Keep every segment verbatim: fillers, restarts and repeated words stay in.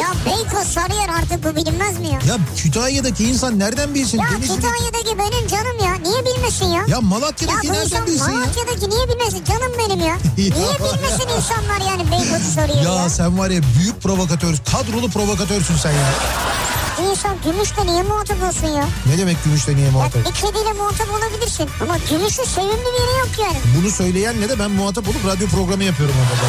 Ya Beykoz, Sarıyer artık bu bilinmez mi ya? Ya Kütahya'daki insan nereden bilsin? Ya Denizli... Kütahya'daki benim canım ya. Niye bilmesin ya? Ya Malatya'daki ya nereden bilsin Malatya'daki ya? Malatya'daki niye bilmesin? Canım benim ya. Niye bilmesin insanlar yani Beykoz'u Sarıyer'i ya? Ya sen var ya büyük provokatör, kadrolu provokatörsün sen ya. İnsan Gümüş'te niye muhatap olsun ya? Ne demek Gümüş'te niye muhatap? Ya bir kediyle muhatap olabilirsin ama Gümüş'ün sevimli biri yok yani. Bunu söyleyen ne de ben muhatap olup radyo programı yapıyorum orada.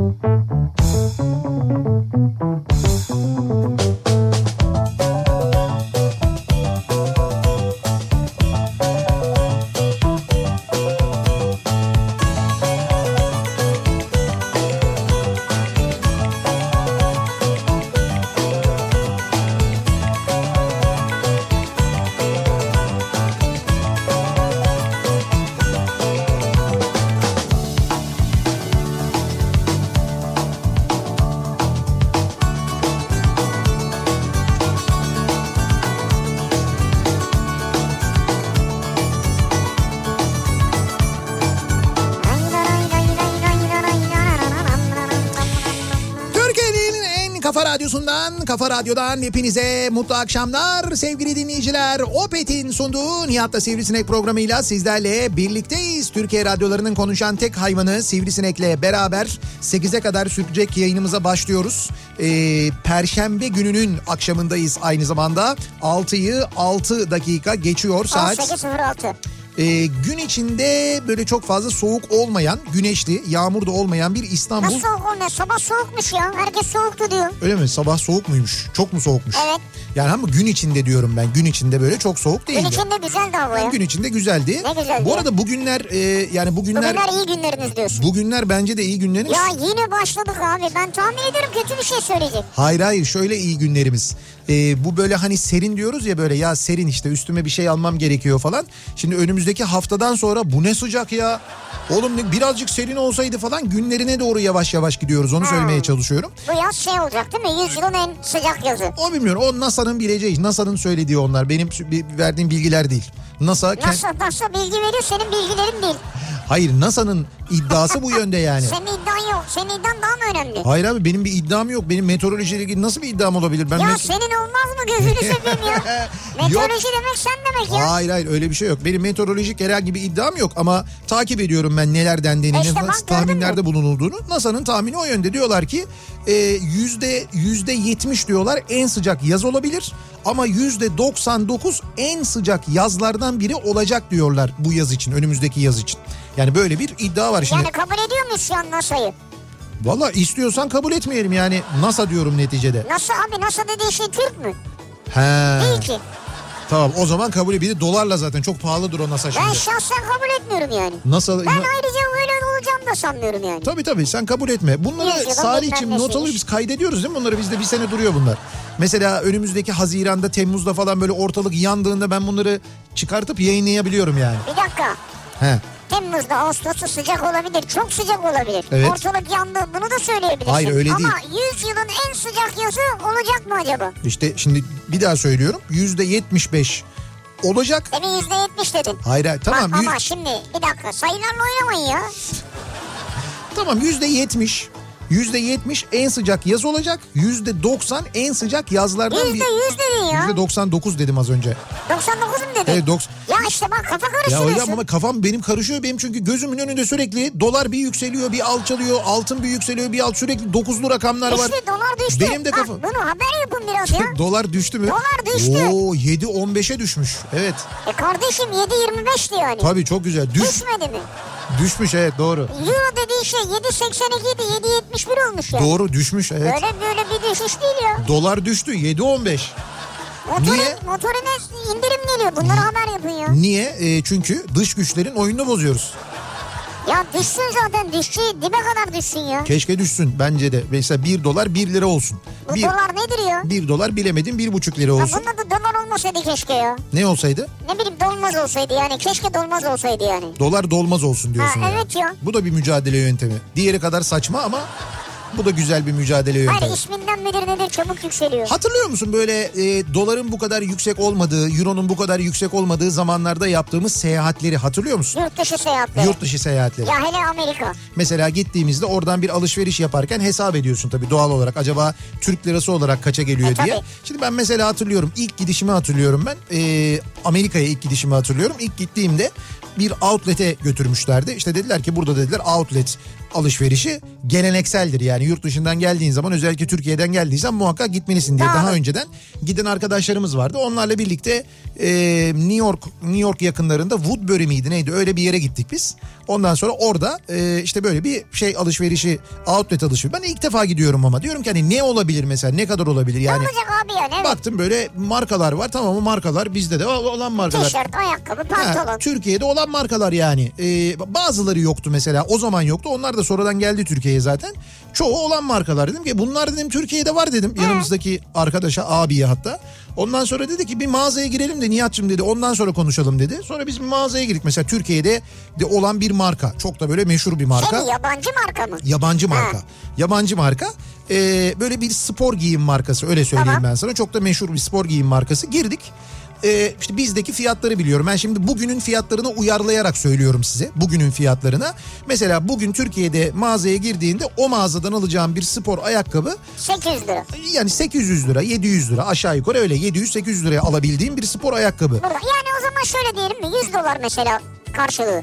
Kafa Radyo'dan hepinize mutlu akşamlar sevgili dinleyiciler. Opet'in sunduğu Nihat'la Sivrisinek programıyla sizlerle birlikteyiz. Türkiye radyolarının konuşan tek hayvanı Sivrisinek'le beraber sekize kadar sürecek yayınımıza başlıyoruz. Ee, Perşembe gününün akşamındayız aynı zamanda. altı'yı altı dakika geçiyor saat. on sekiz sıfır altı. Ee, gün içinde böyle çok fazla soğuk olmayan, güneşli, yağmur da olmayan bir İstanbul. Nasıl soğuk olmuyor? Sabah soğukmuş ya. Herkes soğuktu diyor. Öyle mi? Sabah soğuk muymuş? Çok mu soğukmuş? Evet. Yani ama gün içinde diyorum ben. Gün içinde böyle çok soğuk değildi. Gün içinde güzeldi hava ya. Gün içinde güzeldi. Ne güzeldi. Bu arada bugünler e, yani bugünler... Bugünler iyi günleriniz diyorsun. Bugünler bence de iyi günleriniz. Ya yine başladık abi. Ben tahmin ediyorum kötü bir şey söyleyecek. Hayır hayır şöyle iyi günlerimiz. E, bu böyle hani serin diyoruz ya böyle ya serin işte üstüme bir şey almam gerekiyor falan. Şimdi önümüzdeki haftadan sonra bu ne sıcak ya. Oğlum birazcık serin olsaydı falan günlerine doğru yavaş yavaş gidiyoruz onu ha. söylemeye çalışıyorum. Bu yaz şey olacak değil mi? Yüzyılın en sıcak yazı. O bilmiyorum o NASA'nın bileceği. NASA'nın söylediği onlar benim verdiğim bilgiler değil. NASA, NASA, kend... NASA bilgi veriyor senin bilgilerin değil. Hayır NASA'nın iddiası bu yönde yani. Senin iddian yok. Senin iddian daha mı önemli? Hayır abi benim bir iddiam yok. Benim meteorolojiyle ilgili nasıl bir iddiam olabilir? Ben ya met... senin olmaz mı gözünü seveyim ya? Meteoroloji yok. Demek sen demek ya. Hayır hayır öyle bir şey yok. Benim meteorolojik herhangi bir iddiam yok ama takip ediyorum ben neler dendiğini, e işte nasıl tahminlerde mi? Bulunulduğunu. NASA'nın tahmini o yönde diyorlar ki e, yüzde, yüzde yetmiş diyorlar en sıcak yaz olabilir ama yüzde doksan dokuz en sıcak yazlardan biri olacak diyorlar bu yaz için önümüzdeki yaz için. Yani böyle bir iddia var şimdi. Yani kabul ediyor muyuz şu an NASA'yı? Valla istiyorsan kabul etmeyelim yani NASA diyorum neticede. NASA abi NASA dediği şey Türk mü? He. Değil ki. Tamam o zaman kabul ediyor. Bir de dolarla zaten çok pahalıdır o NASA şimdi. Ben şahsen kabul etmiyorum yani. NASA... Ben ayrıca öyle olacağım da sanmıyorum yani. Tabii tabii sen kabul etme. Bunları Salih'cim not alır biz kaydediyoruz değil mi? Bunları bizde bir sene duruyor bunlar. Mesela önümüzdeki Haziran'da Temmuz'da falan böyle ortalık yandığında ben bunları çıkartıp yayınlayabiliyorum yani. Bir dakika. He. Temmuz'da Ağustos'ta sıcak olabilir. Çok sıcak olabilir. Evet. Ortalık yandı. Bunu da söyleyebilirsin. Hayır öyle değil. Ama yüzyılın en sıcak yazı olacak mı acaba? İşte şimdi bir daha söylüyorum. yüzde yetmiş beş olacak. Demin yüzde yetmiş dedin. Hayır tamam. Bak, ama yüz... şimdi bir dakika sayılarla oynamayın ya. Tamam yüzde yetmiş. yüzde yetmiş en sıcak yaz olacak. yüzde doksan en sıcak yazlardan yüzde yüz bir... yüzde yüz dedin ya. yüzde doksan dokuz dedim az önce. doksan dokuz mu dedin? Evet doksan. Ya işte bak kafa karıştırıyorsun. Ya hocam ama kafam benim karışıyor benim çünkü gözümün önünde sürekli dolar bir yükseliyor bir alçalıyor. Altın bir yükseliyor bir alt sürekli dokuzlu rakamlar var. İşte dolar düştü. Benim de kafam. Bak bunu haber yapın biraz ya. Dolar düştü mü? Dolar düştü. Oo yedi on beşe düşmüş. Evet. E kardeşim yedi yirmi beşti yani. Tabii çok güzel. Düş... Düşmedi mi? Düşmüş evet doğru. Euro dediği şey yedi seksen iki yedi yetmiş. Olmuş yani. Doğru düşmüş evet. Böyle böyle bir düşüş değil ya. Dolar düştü yedi on beş. Motorin, niye? Motorine indirim geliyor bunları haber yapın ya. Niye? E, çünkü dış güçlerin oyununu bozuyoruz. Ya düşsün zaten düşsün dibe kadar düşsün ya. Keşke düşsün bence de. Mesela bir dolar bir lira olsun. Bu bir, dolar nedir ya? bir dolar bilemedim bir buçuk lira olsun. Ya bunda da olmasaydı keşke ya. Ne olsaydı? Ne bileyim, dolmaz olsaydı yani. Keşke dolmaz olsaydı yani. Dolar dolmaz olsun diyorsun. Ha, evet ya. ya. Bu da bir mücadele yöntemi. Diğeri kadar saçma ama bu da güzel bir mücadele yöntemi. Hayır, isminden midir nedir, çabuk yükseliyor. Hatırlıyor musun böyle e, doların bu kadar yüksek olmadığı, euronun bu kadar yüksek olmadığı zamanlarda yaptığımız seyahatleri hatırlıyor musun? Yurt dışı seyahatleri. Yurt dışı seyahatleri. Ya hele Amerika. Mesela gittiğimizde oradan bir alışveriş yaparken hesap ediyorsun tabii doğal olarak. Acaba Türk lirası olarak kaça geliyor e, diye. Tabii. Şimdi ben mesela hatırlıyorum, ilk gidişimi hatırlıyorum ben. E, Amerika'ya ilk gidişimi hatırlıyorum. İlk gittiğimde bir outlet'e götürmüşlerdi. İşte dediler ki burada dediler outlet alışverişi gelenekseldir. Yani yurt dışından geldiğin zaman, özellikle Türkiye'den geldiysen muhakkak gitmelisin diye. Doğru. Daha önceden giden arkadaşlarımız vardı. Onlarla birlikte e, New York New York yakınlarında Woodbury miydi neydi öyle bir yere gittik biz. Ondan sonra orada e, işte böyle bir şey alışverişi, outlet alışverişi. Ben ilk defa gidiyorum ama diyorum ki hani ne olabilir mesela, ne kadar olabilir yani. Ne olacak abi yani, evet. Baktım böyle markalar var, tamam mı, markalar bizde de olan markalar. T-shirt, ayakkabı, pantolon. Ha, Türkiye'de olan markalar yani. E, bazıları yoktu mesela, o zaman yoktu. Onlar da sonradan geldi Türkiye'ye zaten. Çoğu olan markalar, dedim ki bunlar dedim Türkiye'de var dedim. He. Yanımızdaki arkadaşa, abiye hatta. Ondan sonra dedi ki bir mağazaya girelim de Nihat'cığım dedi, ondan sonra konuşalım dedi. Sonra biz bir mağazaya girdik mesela, Türkiye'de de olan bir marka. Çok da böyle meşhur bir marka. Şey, yabancı marka mı? Yabancı marka. He. Yabancı marka. Ee, böyle bir spor giyim markası, öyle söyleyeyim, tamam. Ben sana. Çok da meşhur bir spor giyim markası. Girdik. Ee, işte bizdeki fiyatları biliyorum. Ben şimdi bugünün fiyatlarını uyarlayarak söylüyorum size. Bugünün fiyatlarına. Mesela bugün Türkiye'de mağazaya girdiğinde o mağazadan alacağım bir spor ayakkabı sekiz yüz lira. Yani sekiz yüz lira, yedi yüz lira aşağı yukarı, öyle yedi yüz sekiz yüz liraya alabildiğim bir spor ayakkabı. Yani o zaman şöyle diyelim mi? yüz dolar mesela karşılığı.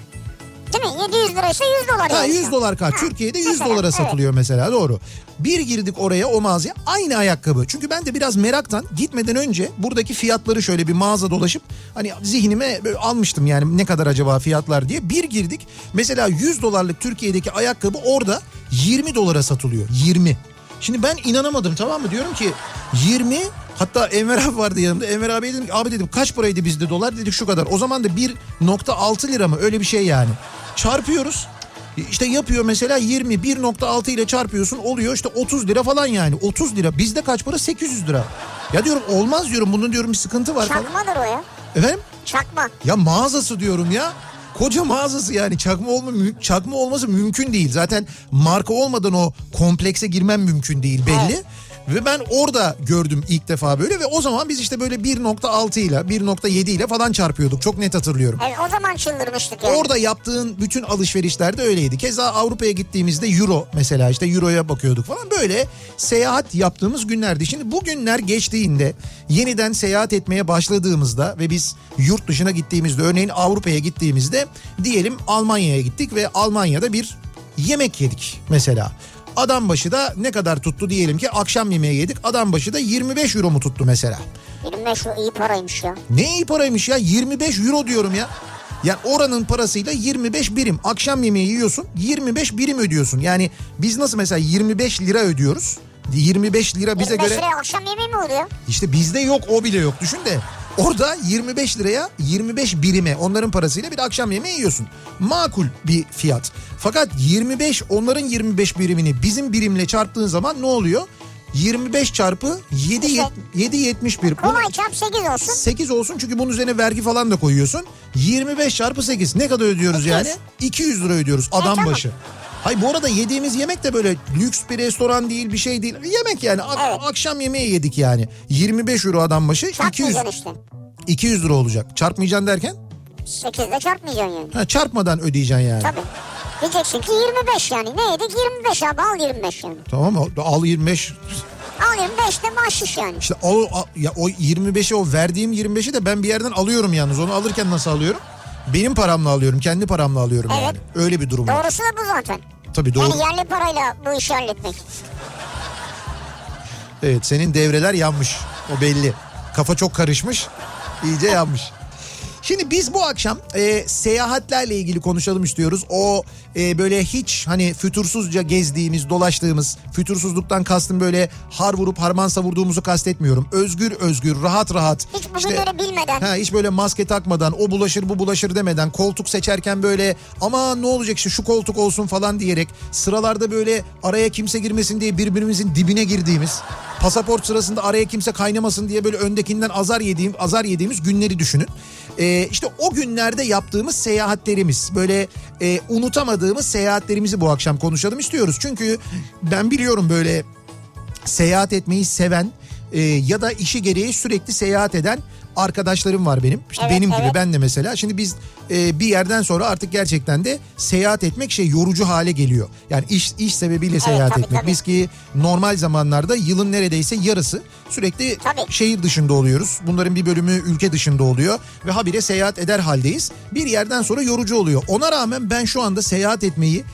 Değil mi? yedi yüz lira ise yüz dolar. Ha, yüz dolar kaç? Türkiye'de yüz mesela, dolara satılıyor, evet. Mesela doğru. Bir girdik oraya, o mağazaya, aynı ayakkabı. Çünkü ben de biraz meraktan gitmeden önce buradaki fiyatları şöyle bir mağaza dolaşıp hani zihnime almıştım yani, ne kadar acaba fiyatlar diye. Bir girdik mesela yüz dolarlık Türkiye'deki ayakkabı orada yirmi dolara satılıyor. yirmi. Şimdi ben inanamadım, tamam mı? Diyorum ki yirmi, hatta Enver abi vardı yanımda. Enver abiye dedim ki abi dedim kaç paraydı bizde dolar, dedik şu kadar. O zaman da bir virgül altı lira mı öyle bir şey yani. Çarpıyoruz. İşte yapıyor mesela yirmi, bir virgül altı ile çarpıyorsun, oluyor işte otuz lira falan yani. otuz lira bizde kaç para? sekiz yüz lira. Ya diyorum olmaz diyorum, bunun diyorum bir sıkıntı var. Çakmadır o ya. Efendim? Çakma. Ya mağazası diyorum ya. Koca mağazası yani, çakma, olma, çakma olması mümkün değil. Zaten marka olmadan o komplekse girmem mümkün değil belli. Evet. Ve ben orada gördüm ilk defa böyle ve o zaman biz işte böyle bir virgül altı ile bir virgül yedi ile falan çarpıyorduk. Çok net hatırlıyorum. Evet, o zaman çıldırmıştık yani. Orada yaptığın bütün alışverişlerde öyleydi. Keza Avrupa'ya gittiğimizde euro mesela, işte euroya bakıyorduk falan, böyle seyahat yaptığımız günlerdi. Şimdi bu günler geçtiğinde yeniden seyahat etmeye başladığımızda ve biz yurt dışına gittiğimizde, örneğin Avrupa'ya gittiğimizde diyelim Almanya'ya gittik ve Almanya'da bir yemek yedik mesela. Adam başı da ne kadar tuttu diyelim ki, akşam yemeği yedik. Adam başı da yirmi beş euro mu tuttu mesela? yirmi beş euro iyi paraymış ya. Ne iyi paraymış ya? yirmi beş euro diyorum ya. Yani oranın parasıyla yirmi beş birim. Akşam yemeği yiyorsun, yirmi beş birim ödüyorsun. Yani biz nasıl mesela yirmi beş lira ödüyoruz? yirmi beş lira bize yirmi beş göre... yirmi beş lira akşam yemeği mi oluyor? İşte bizde yok, o bile yok. Düşün de. Orada yirmi beş liraya yirmi beş birime onların parasıyla bir akşam yemeği yiyorsun. Makul bir fiyat. Fakat yirmi beş, onların yirmi beş birimini bizim birimle çarptığın zaman ne oluyor? yirmi beş çarpı yedi, işte, yedi virgül yetmiş bir. Kolay çarp sekiz olsun. sekiz olsun çünkü bunun üzerine vergi falan da koyuyorsun. yirmi beş çarpı sekiz ne kadar ödüyoruz iki yüz. Yani? iki yüz lira ödüyoruz adam, evet, başı. Hayır, bu arada yediğimiz yemek de böyle lüks bir restoran değil, bir şey değil. Yemek yani, evet. Akşam yemeği yedik yani. yirmi beş euro adam başı, iki yüz, işte. iki yüz lira olacak. Çarpmayacaksın derken? sekizde çarpmayacaksın yani. Ha, çarpmadan ödeyeceksin yani. Tabii. Diyeceksin ki yirmi beş yani. Ne yedik? yirmi beş abi, al yirmi beş yani. Tamam, al yirmi beş. Al yirmi beş de bahşiş yani. İşte al, al, ya o yirmi beşi, o verdiğim yirmi beşi de ben bir yerden alıyorum yalnız. Onu alırken nasıl alıyorum? Benim paramla alıyorum, kendi paramla alıyorum, evet. Yani. Öyle bir durum var. Doğrusu da bu zaten. Tabii doğru. Yani yerli parayla bu işi halletmek. Evet, senin devreler yanmış. O belli. Kafa çok karışmış. İyice yanmış. Şimdi biz bu akşam e, seyahatlerle ilgili konuşalım istiyoruz. O e, böyle hiç hani fütursuzca gezdiğimiz, dolaştığımız, fütursuzluktan kastım böyle har vurup harman savurduğumuzu kastetmiyorum. Özgür özgür, rahat rahat. Hiç bugünleri işte, bilmeden. He, hiç böyle maske takmadan, o bulaşır bu bulaşır demeden, koltuk seçerken böyle aman ne olacak işte şu koltuk olsun falan diyerek, sıralarda böyle araya kimse girmesin diye birbirimizin dibine girdiğimiz, pasaport sırasında araya kimse kaynamasın diye böyle öndekinden azar yediğim, azar yediğimiz günleri düşünün. Ee, işte o günlerde yaptığımız seyahatlerimiz, böyle e, unutamadığımız seyahatlerimizi bu akşam konuşalım istiyoruz. Çünkü ben biliyorum böyle seyahat etmeyi seven e, ya da işi gereği sürekli seyahat eden arkadaşlarım var benim. İşte evet, benim evet. gibi ben de mesela. Şimdi biz e, bir yerden sonra artık gerçekten de seyahat etmek şey yorucu hale geliyor. Yani iş iş sebebiyle evet, seyahat tabii, etmek. Tabii. Biz ki normal zamanlarda yılın neredeyse yarısı sürekli tabii. şehir dışında oluyoruz. Bunların bir bölümü ülke dışında oluyor ve habire seyahat eder haldeyiz. Bir yerden sonra yorucu oluyor. Ona rağmen ben şu anda seyahat etmeyi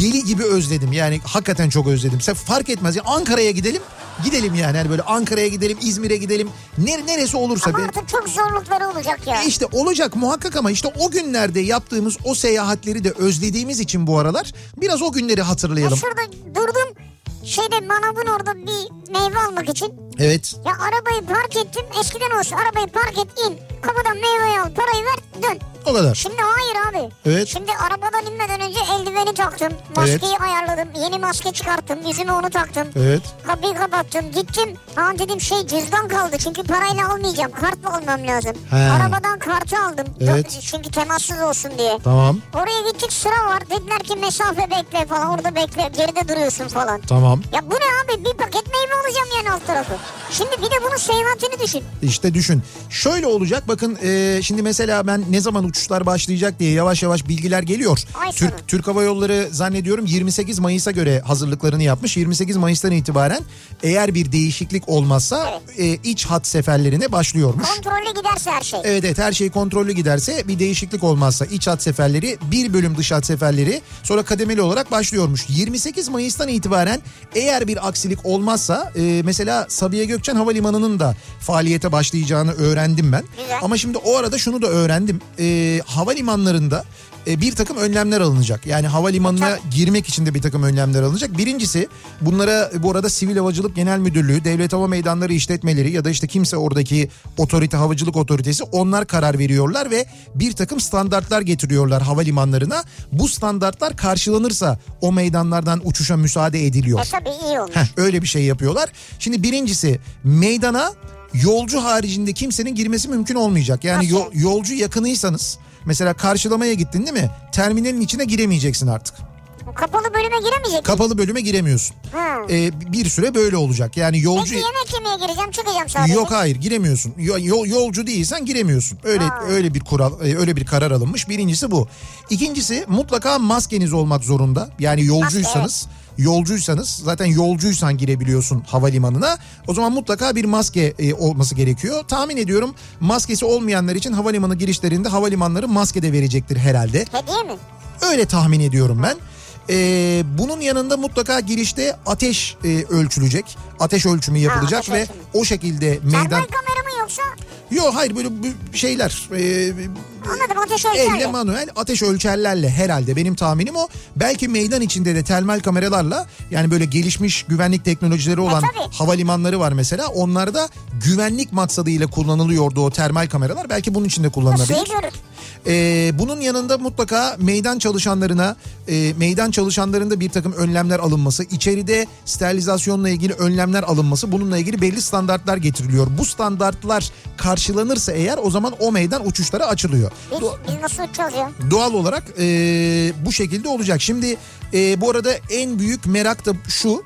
deli gibi özledim. Yani hakikaten çok özledim. Fark etmez. Yani Ankara'ya gidelim. Gidelim yani. yani böyle Ankara'ya gidelim, İzmir'e gidelim. Neresi olursa. Ama artık çok zorlukları olacak ya. E işte olacak muhakkak ama işte o günlerde yaptığımız o seyahatleri de özlediğimiz için bu aralar biraz o günleri hatırlayalım. Ya şurada durdum. Şeyde manavın orada bir meyve almak için. Evet. Ya arabayı park ettim. Eskiden olsa arabayı park et, in. Kapıdan meyveyi al, parayı ver, dön. O kadar. Şimdi hayır abi. Evet. Şimdi arabadan inmeden önce eldiveni taktım. Maskeyi evet. ayarladım. Yeni maske çıkarttım. Yüzüme onu taktım. Evet. Kapıyı kapattım. Gittim. Ha dedim şey cüzdan kaldı. Çünkü parayla almayacağım. Kartla almam lazım. He. Arabadan kartı aldım. Evet. Çünkü temassız olsun diye. Tamam. Oraya gittik, sıra var. Dediler ki mesafe bekle falan. Orada bekle. Geride duruyorsun falan. Tamam. Ya bu ne abi? Bir paket meyve alacağım yani alt tarafı. Şimdi bir de bunun seyahatini düşün. İşte düşün. Şöyle olacak. Bakın e, şimdi mesela ben ne zaman uçuşlar başlayacak diye yavaş yavaş bilgiler geliyor. Türk, Türk Hava Yolları zannediyorum yirmi sekiz Mayıs'a göre hazırlıklarını yapmış. yirmi sekiz Mayıs'tan itibaren eğer bir değişiklik olmazsa evet. e, iç hat seferlerine başlıyormuş. Kontrollü giderse her şey. Evet evet, her şey kontrollü giderse, bir değişiklik olmazsa iç hat seferleri, bir bölüm dış hat seferleri sonra kademeli olarak başlıyormuş. yirmi sekiz Mayıs'tan itibaren eğer bir aksilik olmazsa e, mesela Sabiha Gökçen Havalimanı'nın da faaliyete başlayacağını öğrendim ben. Güzel. Ama şimdi o arada şunu da öğrendim. E, havalimanlarında bir takım önlemler alınacak. Yani havalimanına girmek için de bir takım önlemler alınacak. Birincisi, bunlara bu arada Sivil Havacılık Genel Müdürlüğü, Devlet Hava Meydanları işletmeleri ya da işte kimse oradaki otorite, havacılık otoritesi, onlar karar veriyorlar ve bir takım standartlar getiriyorlar havalimanlarına. Bu standartlar karşılanırsa o meydanlardan uçuşa müsaade ediliyor. E tabii iyi olur. Heh, öyle bir şey yapıyorlar. Şimdi birincisi, meydana yolcu haricinde kimsenin girmesi mümkün olmayacak. Yani yo- yolcu yakınıysanız, mesela karşılamaya gittin değil mi? Terminalin içine giremeyeceksin artık. Kapalı bölüme giremeyeceksin. Kapalı bölüme giremiyorsun. Ee, bir süre böyle olacak. Yani yolcu... Peki yemek yemeye gireceğim, çıkacağım sadece. Yok hayır, giremiyorsun. Yol, yolcu değilsen giremiyorsun. Öyle ha. öyle bir kural, öyle bir karar alınmış. Birincisi bu. İkincisi, mutlaka maskeniz olmak zorunda. Yani yolcuysanız... Maske. Yolcuysanız zaten yolcuysan girebiliyorsun havalimanına. O zaman mutlaka bir maske e, olması gerekiyor. Tahmin ediyorum maskesi olmayanlar için havalimanı girişlerinde havalimanları maske de verecektir herhalde. Hediye mi? Öyle tahmin ediyorum ben. Ee, bunun yanında mutlaka girişte ateş e, ölçülecek. Ateş ölçümü yapılacak ha, ateş ve ölçümü. O şekilde meydan... Termal kamera mı yoksa? Yok hayır, böyle şeyler... E, Anladım, ateş ölçerler. Elle manuel ateş ölçerlerle herhalde, benim tahminim o. Belki meydan içinde de termal kameralarla, yani böyle gelişmiş güvenlik teknolojileri olan e, havalimanları var mesela. Onlarda güvenlik maksadıyla kullanılıyordu o termal kameralar. Belki bunun için de kullanılabilir. Ee, bunun yanında mutlaka meydan çalışanlarına, e, meydan çalışanlarında bir takım önlemler alınması, içeride sterilizasyonla ilgili önlemler alınması, bununla ilgili belli standartlar getiriliyor. Bu standartlar karşılanırsa eğer, o zaman o meydan uçuşlara açılıyor. Biz, biz nasıl uçacağız ya? Doğal olarak e, bu şekilde olacak. Şimdi e, bu arada en büyük merak da şu.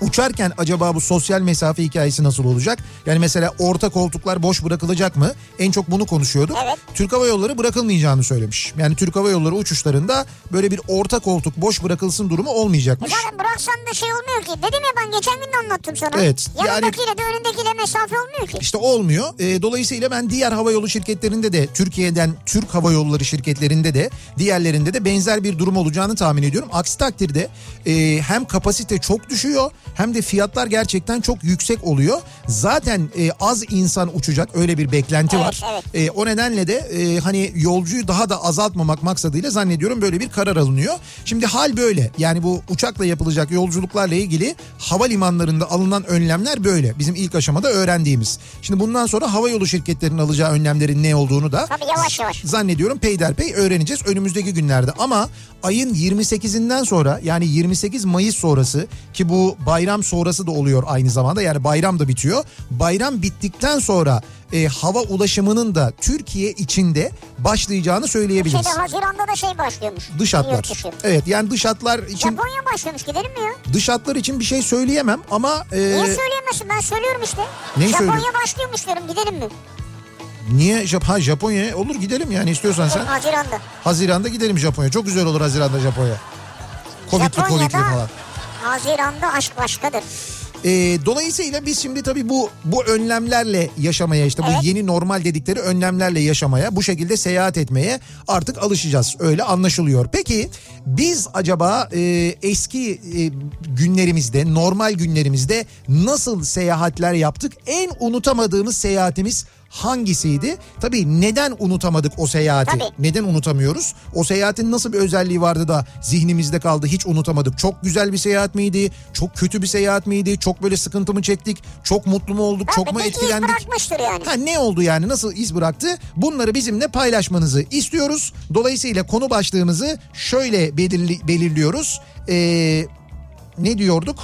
Uçarken acaba bu sosyal mesafe hikayesi nasıl olacak? Yani mesela orta koltuklar boş bırakılacak mı? En çok bunu konuşuyorduk. Evet. Türk Hava Yolları bırakılmayacağını söylemiş. Yani Türk Hava Yolları uçuşlarında böyle bir orta koltuk boş bırakılsın durumu olmayacakmış. E bıraksan da şey olmuyor ki. Dedim ya, ben geçen gün de anlattım sana. Evet. Yanındakiyle yani, de önündekiyle mesafe olmuyor ki. İşte olmuyor. E, dolayısıyla ben diğer havayolu şirketlerinde de, Türkiye'den Türk Hava Yolları şirketlerinde de, diğerlerinde de benzer bir durum olacağını tahmin ediyorum. Aksi takdirde e, hem kapasite çok düşüyor hem de fiyatlar gerçekten çok yüksek oluyor. Zaten e, az insan uçacak, öyle bir beklenti evet, var. Evet. E, o nedenle de e, hani yolcuyu daha da azaltmamak maksadıyla zannediyorum böyle bir karar alınıyor. Şimdi hal böyle. Yani bu uçakla yapılacak yolculuklarla ilgili havalimanlarında alınan önlemler böyle. Bizim ilk aşamada öğrendiğimiz. Şimdi bundan sonra havayolu şirketlerinin alacağı önlemlerin ne olduğunu da tabii yavaş yavaş zannediyorum peyderpey öğreneceğiz önümüzdeki günlerde. Ama ayın yirmi sekizinden sonra, yani yirmi sekiz Mayıs sonrası, ki bu bayram sonrası da oluyor aynı zamanda, yani bayram da bitiyor. Bayram bittikten sonra E, hava ulaşımının da Türkiye içinde başlayacağını söyleyebiliriz. Şeyde, Haziran'da da şey başlıyormuş. Dış hatlar. Evet, yani dış hatlar için. Japonya başlamış, gidelim mi ya? Dış hatlar için bir şey söyleyemem ama. E... Niye söyleyemezsin, ben söylüyorum işte. Neyi Japonya söylüyor? Başlıyormuş diyorum, gidelim mi? Niye? Ha, Japonya olur, gidelim yani istiyorsan sen. Haziran'da. Haziran'da gidelim Japonya, çok güzel olur Haziran'da Japonya. Covid'li Covid'li falan. Haziran'da aşk başkadır. E, dolayısıyla biz şimdi tabii bu bu önlemlerle yaşamaya, işte evet, bu yeni normal dedikleri önlemlerle yaşamaya, bu şekilde seyahat etmeye artık alışacağız. Öyle anlaşılıyor. Peki biz acaba e, eski e, günlerimizde, normal günlerimizde nasıl seyahatler yaptık? En unutamadığımız seyahatimiz hangisiydi? Tabii neden unutamadık o seyahati? Tabii. Neden unutamıyoruz? O seyahatin nasıl bir özelliği vardı da zihnimizde kaldı, hiç unutamadık? Çok güzel bir seyahat miydi? Çok kötü bir seyahat miydi? Çok böyle sıkıntı mı çektik? Çok mutlu mu olduk? Tabii, çok mu etkilendik? Yani. Ha, ne oldu yani? Nasıl iz bıraktı? Bunları bizimle paylaşmanızı istiyoruz. Dolayısıyla konu başlığımızı şöyle belirli, belirliyoruz. Ee, ne diyorduk?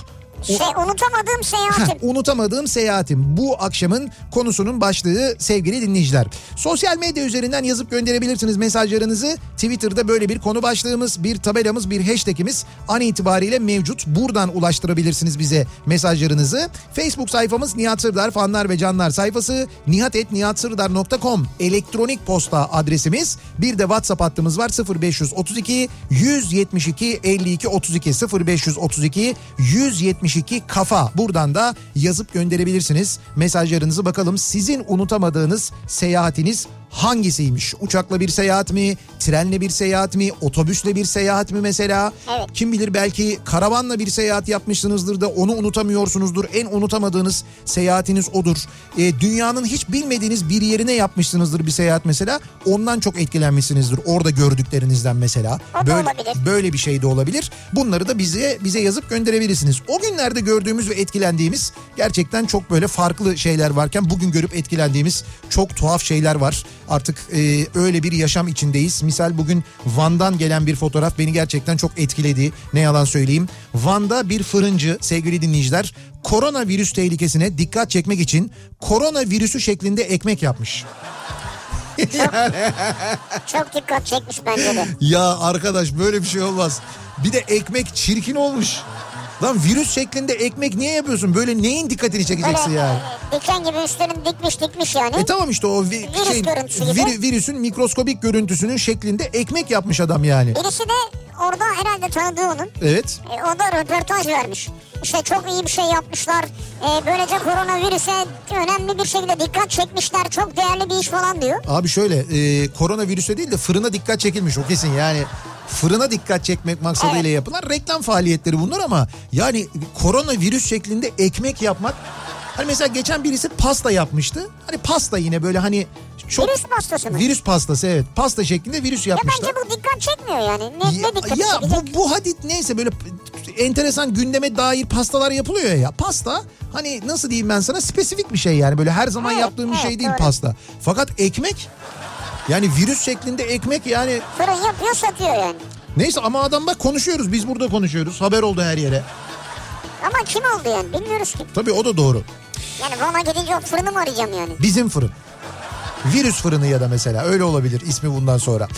Şey, unutamadığım seyahatim. Heh, unutamadığım seyahatim. Bu akşamın konusunun başlığı sevgili dinleyiciler. Sosyal medya üzerinden yazıp gönderebilirsiniz mesajlarınızı. Twitter'da böyle bir konu başlığımız, bir tabelamız, bir hashtagimiz an itibariyle mevcut. Buradan ulaştırabilirsiniz bize mesajlarınızı. Facebook sayfamız Nihat Sırdar fanlar ve canlar sayfası. nihat et nihat sırdar nokta com elektronik posta adresimiz. Bir de WhatsApp hattımız var. sıfır beş otuz iki yüz yetmiş iki elli iki otuz iki sıfır beş otuz iki yüz yetmiş iki Kafa. Buradan da yazıp gönderebilirsiniz mesajlarınızı. Bakalım sizin unutamadığınız seyahatiniz hangisiymiş? Uçakla bir seyahat mi? Trenle bir seyahat mi? Otobüsle bir seyahat mi mesela? Evet. Kim bilir, belki karavanla bir seyahat yapmışsınızdır da onu unutamıyorsunuzdur. En unutamadığınız seyahatiniz odur. E, dünyanın hiç bilmediğiniz bir yerine yapmışsınızdır bir seyahat mesela. Ondan çok etkilenmişsinizdir. Orada gördüklerinizden mesela. Böyle, böyle bir şey de olabilir. Bunları da bize bize yazıp gönderebilirsiniz. O günlerde gördüğümüz ve etkilendiğimiz gerçekten çok böyle farklı şeyler varken bugün görüp etkilendiğimiz çok tuhaf şeyler var. Artık e, öyle bir yaşam içindeyiz. Misal bugün Van'dan gelen bir fotoğraf beni gerçekten çok etkiledi. Ne yalan söyleyeyim. Van'da bir fırıncı, sevgili dinleyiciler, koronavirüs tehlikesine dikkat çekmek için koronavirüsü şeklinde ekmek yapmış. Çok, çok dikkat çekmiş bence de. Ya arkadaş, böyle bir şey olmaz. Bir de ekmek çirkin olmuş. Lan virüs şeklinde ekmek niye yapıyorsun? Böyle neyin dikkatini çekeceksin böyle, yani? Diken gibi üstlerini dikmiş dikmiş yani. E tamam işte o vi- virüs şey, vir- virüsün mikroskobik görüntüsünün şeklinde ekmek yapmış adam yani. Birisi de orada herhalde tanıdığı onun. Evet. E, o da röportaj vermiş. İşte çok iyi bir şey yapmışlar. E, böylece koronavirüse önemli bir şekilde dikkat çekmişler. Çok değerli bir iş falan diyor. Abi şöyle e, koronavirüse değil de fırına dikkat çekilmiş o kesin yani. Fırına dikkat çekmek maksadıyla evet, yapılan reklam faaliyetleri bunlar ama yani koronavirüs şeklinde ekmek yapmak. Hani mesela geçen birisi pasta yapmıştı. Hani pasta yine böyle hani çok... Virüs pastası mı? Virüs pastası, evet. Pasta şeklinde virüs yapmışlar. Ya bence bu dikkat çekmiyor yani. Ne, ya, ne dikkat ya bu, bu hadi neyse böyle enteresan gündeme dair pastalar yapılıyor ya. Pasta hani nasıl diyeyim ben sana, spesifik bir şey yani. Böyle her zaman evet, yaptığım bir evet, şey değil doğru, pasta. Fakat ekmek... Yani virüs şeklinde ekmek yani... Fırın yapıyor, satıyor yani. Neyse ama adam bak, konuşuyoruz. Biz burada konuşuyoruz. Haber oldu her yere. Ama kim oldu yani? Bilmiyoruz ki. Tabii o da doğru. Yani Van'a gidince o fırını mı arayacağım yani? Bizim fırın. Virüs fırını ya da mesela. Öyle olabilir ismi bundan sonra.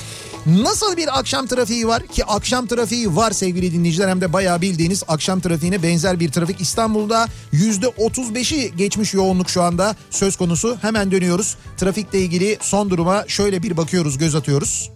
Nasıl bir akşam trafiği var ki akşam trafiği var sevgili dinleyiciler, hem de bayağı bildiğiniz akşam trafiğine benzer bir trafik. İstanbul'da yüzde otuz beşi geçmiş yoğunluk şu anda söz konusu. Hemen dönüyoruz. Trafikle ilgili son duruma şöyle bir bakıyoruz, göz atıyoruz.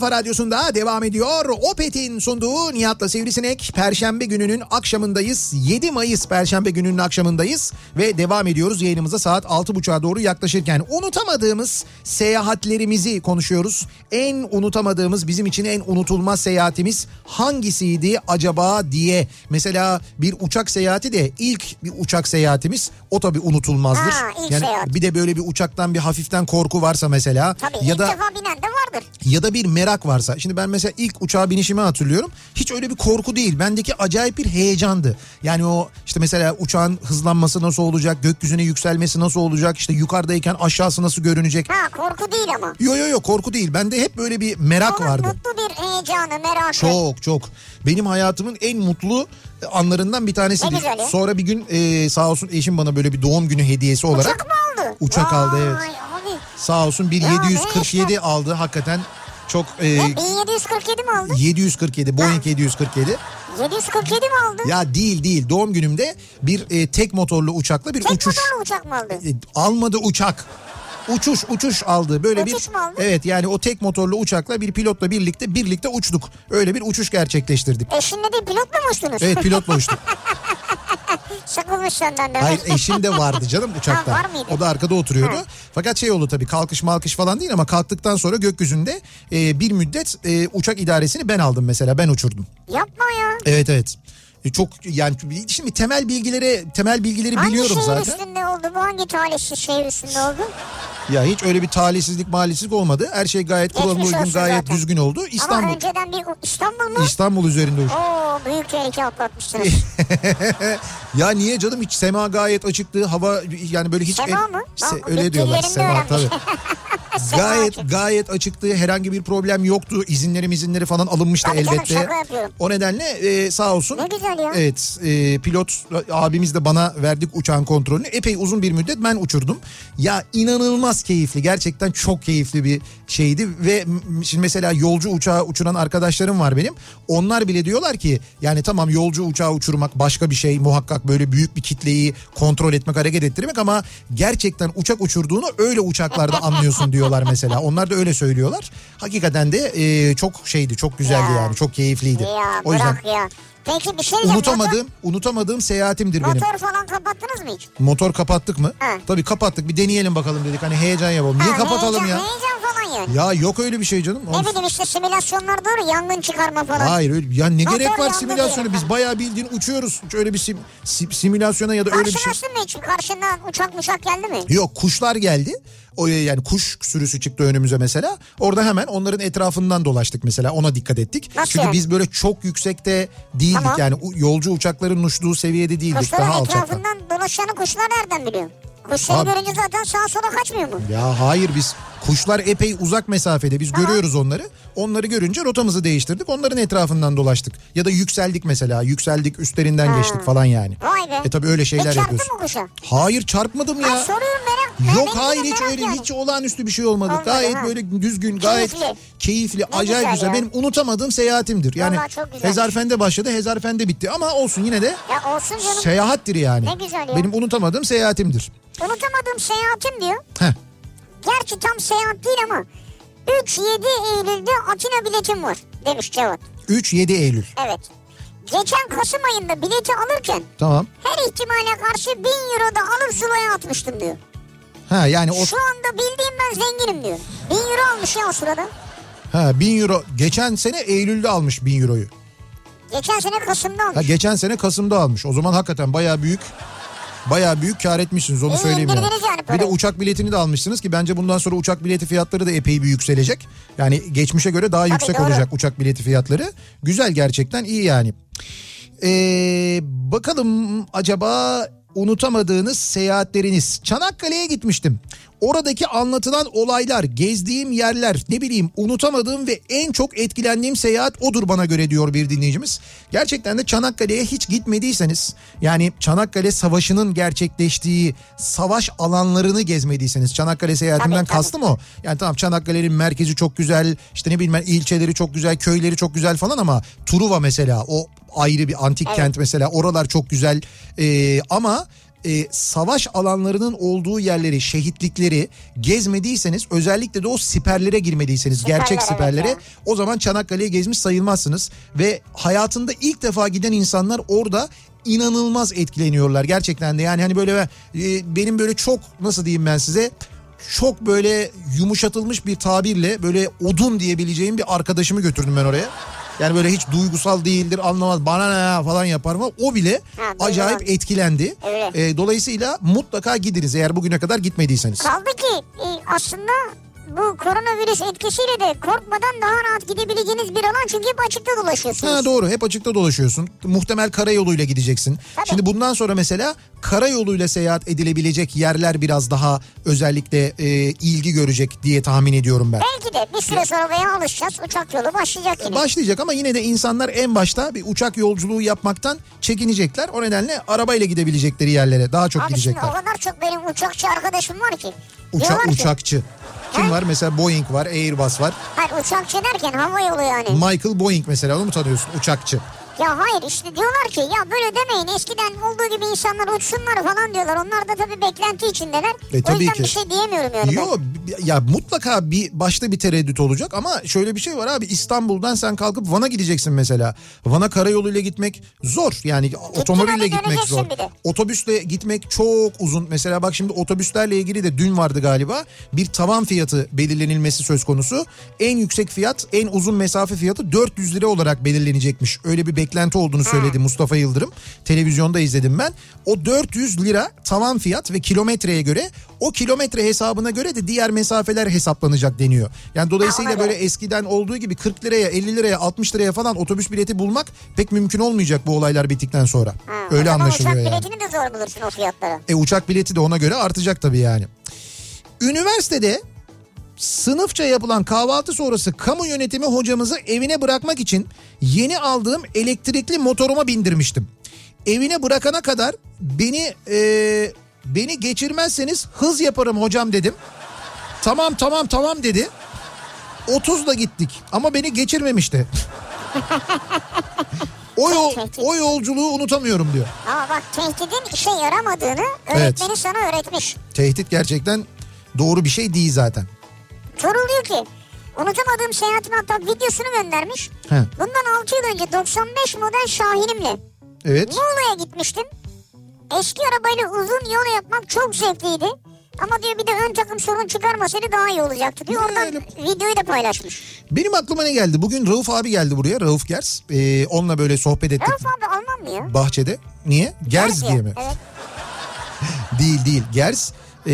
Kafa Radyosu'nda devam ediyor. Opet'in sunduğu Nihat'la Sivrisinek. Perşembe gününün akşamındayız. yedi Mayıs Perşembe gününün akşamındayız. Ve devam ediyoruz yayınımıza saat altı buçuğa doğru yaklaşırken. Unutamadığımız seyahatlerimizi konuşuyoruz. En unutamadığımız, bizim için en unutulmaz seyahatimiz hangisiydi acaba diye. Mesela bir uçak seyahati de ilk bir uçak seyahatimiz. O tabii unutulmazdır. Ha, yani seyahat. Bir de böyle bir uçaktan bir hafiften korku varsa mesela. Tabii ya da, defa binen de vardır. Ya da bir merak varsa. Şimdi ben mesela ilk uçağa binişimi hatırlıyorum. Hiç öyle bir korku değil. Bendeki acayip bir heyecandı. Yani o işte mesela uçağın hızlanması nasıl olacak? Gökyüzüne yükselmesi nasıl olacak? İşte yukarıdayken aşağısı nasıl görünecek? Ha, korku değil ama. Yo yo yo, korku değil. Bende hep böyle bir merak onun vardı. Mutlu bir heyecanı, merakı. Çok çok. Benim hayatımın en mutlu anlarından bir tanesiydi. Sonra bir gün e, sağ olsun eşim bana böyle bir doğum günü hediyesi olarak. Uçak mı aldı? Uçak Vay, aldı evet. Abi. Sağ olsun bir ya, yedi yüz kırk yedi işte. Aldı hakikaten. Çok e, bin yedi yüz kırk yedi mi aldın? yedi yüz kırk yedi Boeing ha. yedi yüz kırk yedi yedi yüz kırk yedi mi aldın? Ya değil değil, doğum günümde bir e, tek motorlu uçakla bir tek uçuş. Tek motorlu uçak mı aldın? E, almadı uçak. Uçuş uçuş aldı böyle uçuş bir. Evet yani o tek motorlu uçakla bir pilotla birlikte birlikte uçtuk. Öyle bir uçuş gerçekleştirdik. Eşinle de pilotla mı uçtunuz? Evet, pilotla uçtuk. Sıkılmış senden de. Hayır, eşim de vardı canım uçakta. Ha, o da arkada oturuyordu. Ha. Fakat şey oldu tabii, kalkış malkış falan değil ama kalktıktan sonra gökyüzünde e, bir müddet e, uçak idaresini ben aldım mesela, ben uçurdum. Yapma ya. Evet evet. Çok yani şimdi temel bilgilere temel bilgileri hangi biliyorum zaten. Hangi şehir üstünde oldu bu? Hangi talihsiz şehir üstünde oldu? Ya hiç öyle bir talihsizlik maalihsizlik olmadı. Her şey gayet kuralına uygun, gayet zaten düzgün oldu. İstanbul. Ama önceden bir İstanbul mu? İstanbul üzerinde uçtu. Oo, büyük tehlike atlatmışsınız. Ya niye canım, hiç sema gayet açıktı. Hava yani böyle hiç. Sema mı? Se, Bak, öyle diyorlar. Sema tabii. Gayet gayet açıktı. Herhangi bir problem yoktu. İzinlerim izinleri falan alınmıştı tabii elbette. Canım, şaka yapıyorum. O nedenle e, sağ olsun. Ne güzel ya. Evet, e, pilot abimiz de bana verdik uçağın kontrolünü. Epey uzun bir müddet ben uçurdum. Ya inanılmaz keyifli. Gerçekten çok keyifli bir şeydi ve şimdi mesela yolcu uçağı uçuran arkadaşlarım var benim. Onlar bile diyorlar ki yani tamam, yolcu uçağı uçurmak başka bir şey muhakkak, böyle büyük bir kitleyi kontrol etmek, hareket ettirmek, ama gerçekten uçak uçurduğunu öyle uçaklarda anlıyorsun diyorlar mesela. Onlar da öyle söylüyorlar. Hakikaten de e, çok şeydi, çok güzeldi ya, yani çok keyifliydi. Ya, o yüzden ya. Peki bir şey unutamadığım, motor, unutamadığım seyahatimdir motor benim. Motor falan kapattınız mı hiç? Motor kapattık mı? Ha. Tabii kapattık. Bir deneyelim bakalım dedik. Hani heyecan yapalım. Ha, niye kapatalım heyecan, ya? Heyecan falan yani. Ya yok öyle bir şey canım. Ne bileyim işte simülasyonlar doğru, yangın çıkarma falan. Hayır öyle. Ya ne motor gerek var simülasyona? Biz bayağı bildiğin uçuyoruz. Hiç öyle bir sim, sim, simülasyona ya da öyle bir şey. Karşılaştın mı hiç? Karşından uçak uçak geldi mi? Yok, kuşlar geldi. O yani kuş sürüsü çıktı önümüze mesela. Orada hemen onların etrafından dolaştık mesela. Ona dikkat ettik. Nasıl çünkü yani? Biz böyle çok yüksekte değildik. Tamam. Yani yolcu uçakların uçtuğu seviyede değildik. Kuşların daha alçakta. Kuşların etrafından dolaşan kuşlar nereden biliyor? Kuşları görünce zaten sağa sola kaçmıyor mu? Ya hayır, biz kuşlar epey uzak mesafede. Biz tamam. görüyoruz onları. Onları görünce rotamızı değiştirdik. Onların etrafından dolaştık. Ya da yükseldik mesela. Yükseldik, üstlerinden ha. geçtik falan yani. Vay be. E tabii öyle şeyler e, çarptı yapıyorsun. Çarptı mı kuşa? Hayır, çarpmadım ya. Ay, soruyorum merak. Ben Yok hayır hiç öyle yani. Hiç olağanüstü bir şey olmadı. olmadı gayet ha. böyle düzgün, gayet keyifli, keyifli acayip güzel. Ya. Benim unutamadığım seyahatimdir. Yani Hezarfen'de başladı, Hezarfen'de bitti ama olsun yine de ya, olsun canım. Seyahattir yani. Ne güzel ya. Benim unutamadığım seyahatimdir. Unutamadığım seyahatim diyor. Heh. Gerçi tam seyahat değil ama üç yedi Eylül'de Athena biletim var demiş Cevat. üç yedi Eylül Evet. Geçen Kasım ayında bileti alırken tamam. her ihtimale karşı bin euro da alıp Zula'ya atmıştım diyor. Ha yani o... Şu anda bildiğim ben zenginim diyor. Bin euro almış ya o sırada. Ha bin euro. Geçen sene Eylül'de almış bin euroyu. Geçen sene Kasım'da almış. Ha geçen sene Kasım'da almış. O zaman hakikaten bayağı büyük... Bayağı büyük kar etmişsiniz, onu İyi, söyleyeyim yani. yani bir de uçak biletini de almışsınız ki bence bundan sonra uçak bileti fiyatları da epey bir yükselecek. Yani geçmişe göre daha Tabii yüksek doğru. olacak uçak bileti fiyatları. Güzel, gerçekten iyi yani. Ee, bakalım acaba... Unutamadığınız seyahatleriniz. Çanakkale'ye gitmiştim. Oradaki anlatılan olaylar, gezdiğim yerler, ne bileyim unutamadığım ve en çok etkilendiğim seyahat odur bana göre diyor bir dinleyicimiz. Gerçekten de Çanakkale'ye hiç gitmediyseniz, yani Çanakkale Savaşı'nın gerçekleştiği savaş alanlarını gezmediyseniz, Çanakkale seyahatinden tabii, tabii. kastım o. Yani tamam, Çanakkale'nin merkezi çok güzel, işte ne bileyim ilçeleri çok güzel, köyleri çok güzel falan ama Truva mesela o ayrı bir antik evet. kent mesela, oralar çok güzel ee, ama... e, savaş alanlarının olduğu yerleri, şehitlikleri gezmediyseniz, özellikle de o siperlere girmediyseniz, siperler, gerçek siperlere, evet, o zaman Çanakkale'yi gezmiş sayılmazsınız ve hayatında ilk defa giden insanlar orada inanılmaz etkileniyorlar gerçekten de. Yani hani böyle ben, e, benim böyle çok, nasıl diyeyim ben size, çok böyle yumuşatılmış bir tabirle böyle odun diyebileceğim bir arkadaşımı götürdüm ben oraya. Yani böyle hiç duygusal değildir, anlamaz, bana ne ya falan yapar mı? O bile ha, acayip etkilendi. Evet. E, dolayısıyla mutlaka gidiniz eğer bugüne kadar gitmediyseniz. Kaldı ki e, aslında bu koronavirüs etkisiyle de korkmadan daha rahat gidebileceğiniz bir alan, çünkü hep açıkta dolaşıyorsunuz. Ha, doğru, hep açıkta dolaşıyorsun. Muhtemel karayoluyla gideceksin. Tabii. Şimdi bundan sonra mesela karayoluyla seyahat edilebilecek yerler biraz daha özellikle e, ilgi görecek diye tahmin ediyorum ben. Belki de bir süre sonra veya alışacağız, uçak yolu başlayacak yine. Başlayacak ama yine de insanlar en başta bir uçak yolculuğu yapmaktan çekinecekler. O nedenle arabayla gidebilecekleri yerlere daha çok abi gidecekler. Abi şimdi o kadar çok benim uçakçı arkadaşım var ki. Uça- var ki? Uçakçı. Kim ha? var? Mesela Boeing var, Airbus var. Hayır, uçakçı derken hava yolu yani. Michael Boeing mesela, onu mu tanıyorsun? Uçakçı. Ya hayır, işte diyorlar ki ya böyle demeyin, eskiden olduğu gibi insanlar uçsunlar falan diyorlar. Onlar da tabii beklenti içindeler. E, tabii o yüzden ki. Bir şey diyemiyorum yani. Yok ya, mutlaka bir başta bir tereddüt olacak ama şöyle bir şey var abi, İstanbul'dan sen kalkıp Van'a gideceksin mesela. Van'a karayoluyla gitmek zor yani. Gittim, otomobille gitmek zor. Otobüsle gitmek çok uzun. Mesela bak şimdi otobüslerle ilgili de dün vardı galiba, bir tavan fiyatı belirlenilmesi söz konusu. En yüksek fiyat, en uzun mesafe fiyatı dört yüz lira olarak belirlenecekmiş. Öyle bir beklenti olduğunu söyledi ha. Mustafa Yıldırım. Televizyonda izledim ben. O dört yüz lira tavan fiyat ve kilometreye göre, o kilometre hesabına göre de diğer mesafeler hesaplanacak deniyor. Yani dolayısıyla ha, böyle eskiden olduğu gibi kırk liraya, elli liraya, altmış liraya falan otobüs bileti bulmak pek mümkün olmayacak bu olaylar bittikten sonra. Ha, öyle anlaşılıyor yani. Uçak biletini de zor bulursun o fiyatlara. E uçak bileti de ona göre artacak tabii yani. Üniversitede sınıfça yapılan kahvaltı sonrası kamu yönetimi hocamızı evine bırakmak için yeni aldığım elektrikli motoruma bindirmiştim. Evine bırakana kadar beni e, beni geçirmezseniz hız yaparım hocam dedim. Tamam tamam tamam dedi. otuzla gittik ama beni geçirmemişti. O, yol, o yolculuğu unutamıyorum diyor. Ama bak, tehditin işe yaramadığını öğretmeni evet. sana öğretmiş. Tehdit gerçekten doğru bir şey değil zaten. Soruluyor ki unutamadığım seyahatin hatta videosunu göndermiş. He. Bundan altı yıl önce doksan beş model Şahinim'le evet. Muğla'ya gitmiştim. Eski arabayla uzun yol yapmak çok zevkliydi. Ama diyor bir de ön takım sorun çıkarmasaydı daha iyi olacaktı diyor. Oradan öyle. Videoyu da paylaşmış. Benim aklıma ne geldi? Bugün Rauf abi geldi buraya. Rauf Gers. Ee, onunla böyle sohbet ettik. Rauf abi Alman mı ya? Bahçede. Niye? Gers diye mi? Evet. Değil değil. Gers. Ee,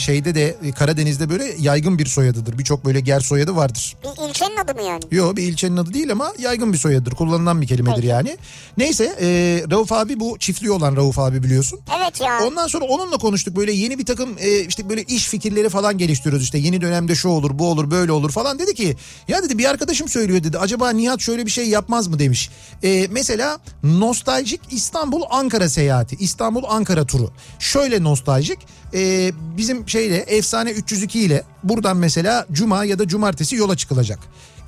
şeyde de Karadeniz'de böyle yaygın bir soyadıdır. Birçok böyle ger soyadı vardır. Bir ilçenin adı mı yani? Yok, bir ilçenin adı değil ama yaygın bir soyadıdır. Kullanılan bir kelimedir evet. yani. Neyse e, Rauf abi, bu çiftliği olan Rauf abi biliyorsun. Evet ya. Ondan sonra onunla konuştuk. Böyle yeni bir takım e, işte böyle iş fikirleri falan geliştiriyoruz. İşte yeni dönemde şu olur, bu olur, böyle olur falan. Dedi ki ya dedi, bir arkadaşım söylüyor dedi. Acaba Nihat şöyle bir şey yapmaz mı demiş. E, mesela nostaljik İstanbul-Ankara seyahati. İstanbul-Ankara turu. Şöyle nostaljik. E, bizim şeyle, efsane üç yüz iki ile buradan mesela cuma ya da cumartesi yola çıkılacak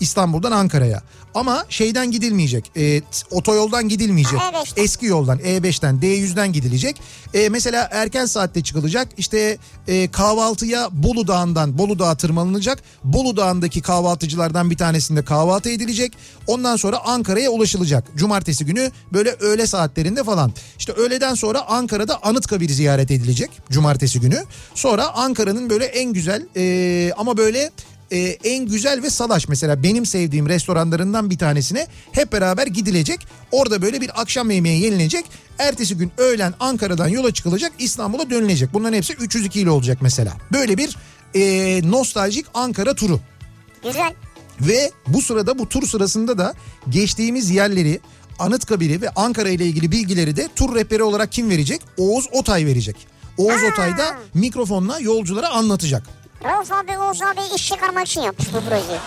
İstanbul'dan Ankara'ya, ama şeyden gidilmeyecek, e, otoyoldan gidilmeyecek, E beşten. Eski yoldan, E beşten, D yüzden gidilecek. E, mesela erken saatte çıkılacak, işte e, kahvaltıya Bolu Dağı'ndan, Bolu Dağı tırmanılacak, Bolu Dağı'ndaki kahvaltıcılardan bir tanesinde kahvaltı edilecek, ondan sonra Ankara'ya ulaşılacak cumartesi günü böyle öğle saatlerinde falan. İşte öğleden sonra Ankara'da Anıtkabir'i ziyaret edilecek cumartesi günü, sonra Ankara'nın böyle en güzel e, ama böyle Ee, en güzel ve salaş, mesela benim sevdiğim restoranlarından bir tanesine hep beraber gidilecek. Orada böyle bir akşam yemeği yenilecek. Ertesi gün öğlen Ankara'dan yola çıkılacak, İstanbul'a dönülecek. Bunların hepsi üç yüz iki ile olacak mesela. Böyle bir ee, nostaljik Ankara turu. Güzel. Ve bu sırada, bu tur sırasında da geçtiğimiz yerleri, Anıtkabir'i ve Ankara ile ilgili bilgileri de tur rehberi olarak kim verecek? Oğuz Otay verecek. Oğuz Aa. Otay da mikrofonla yolculara anlatacak. Rauf abi, Oğuz abi iş çıkarmak için yapmış bu projeyi.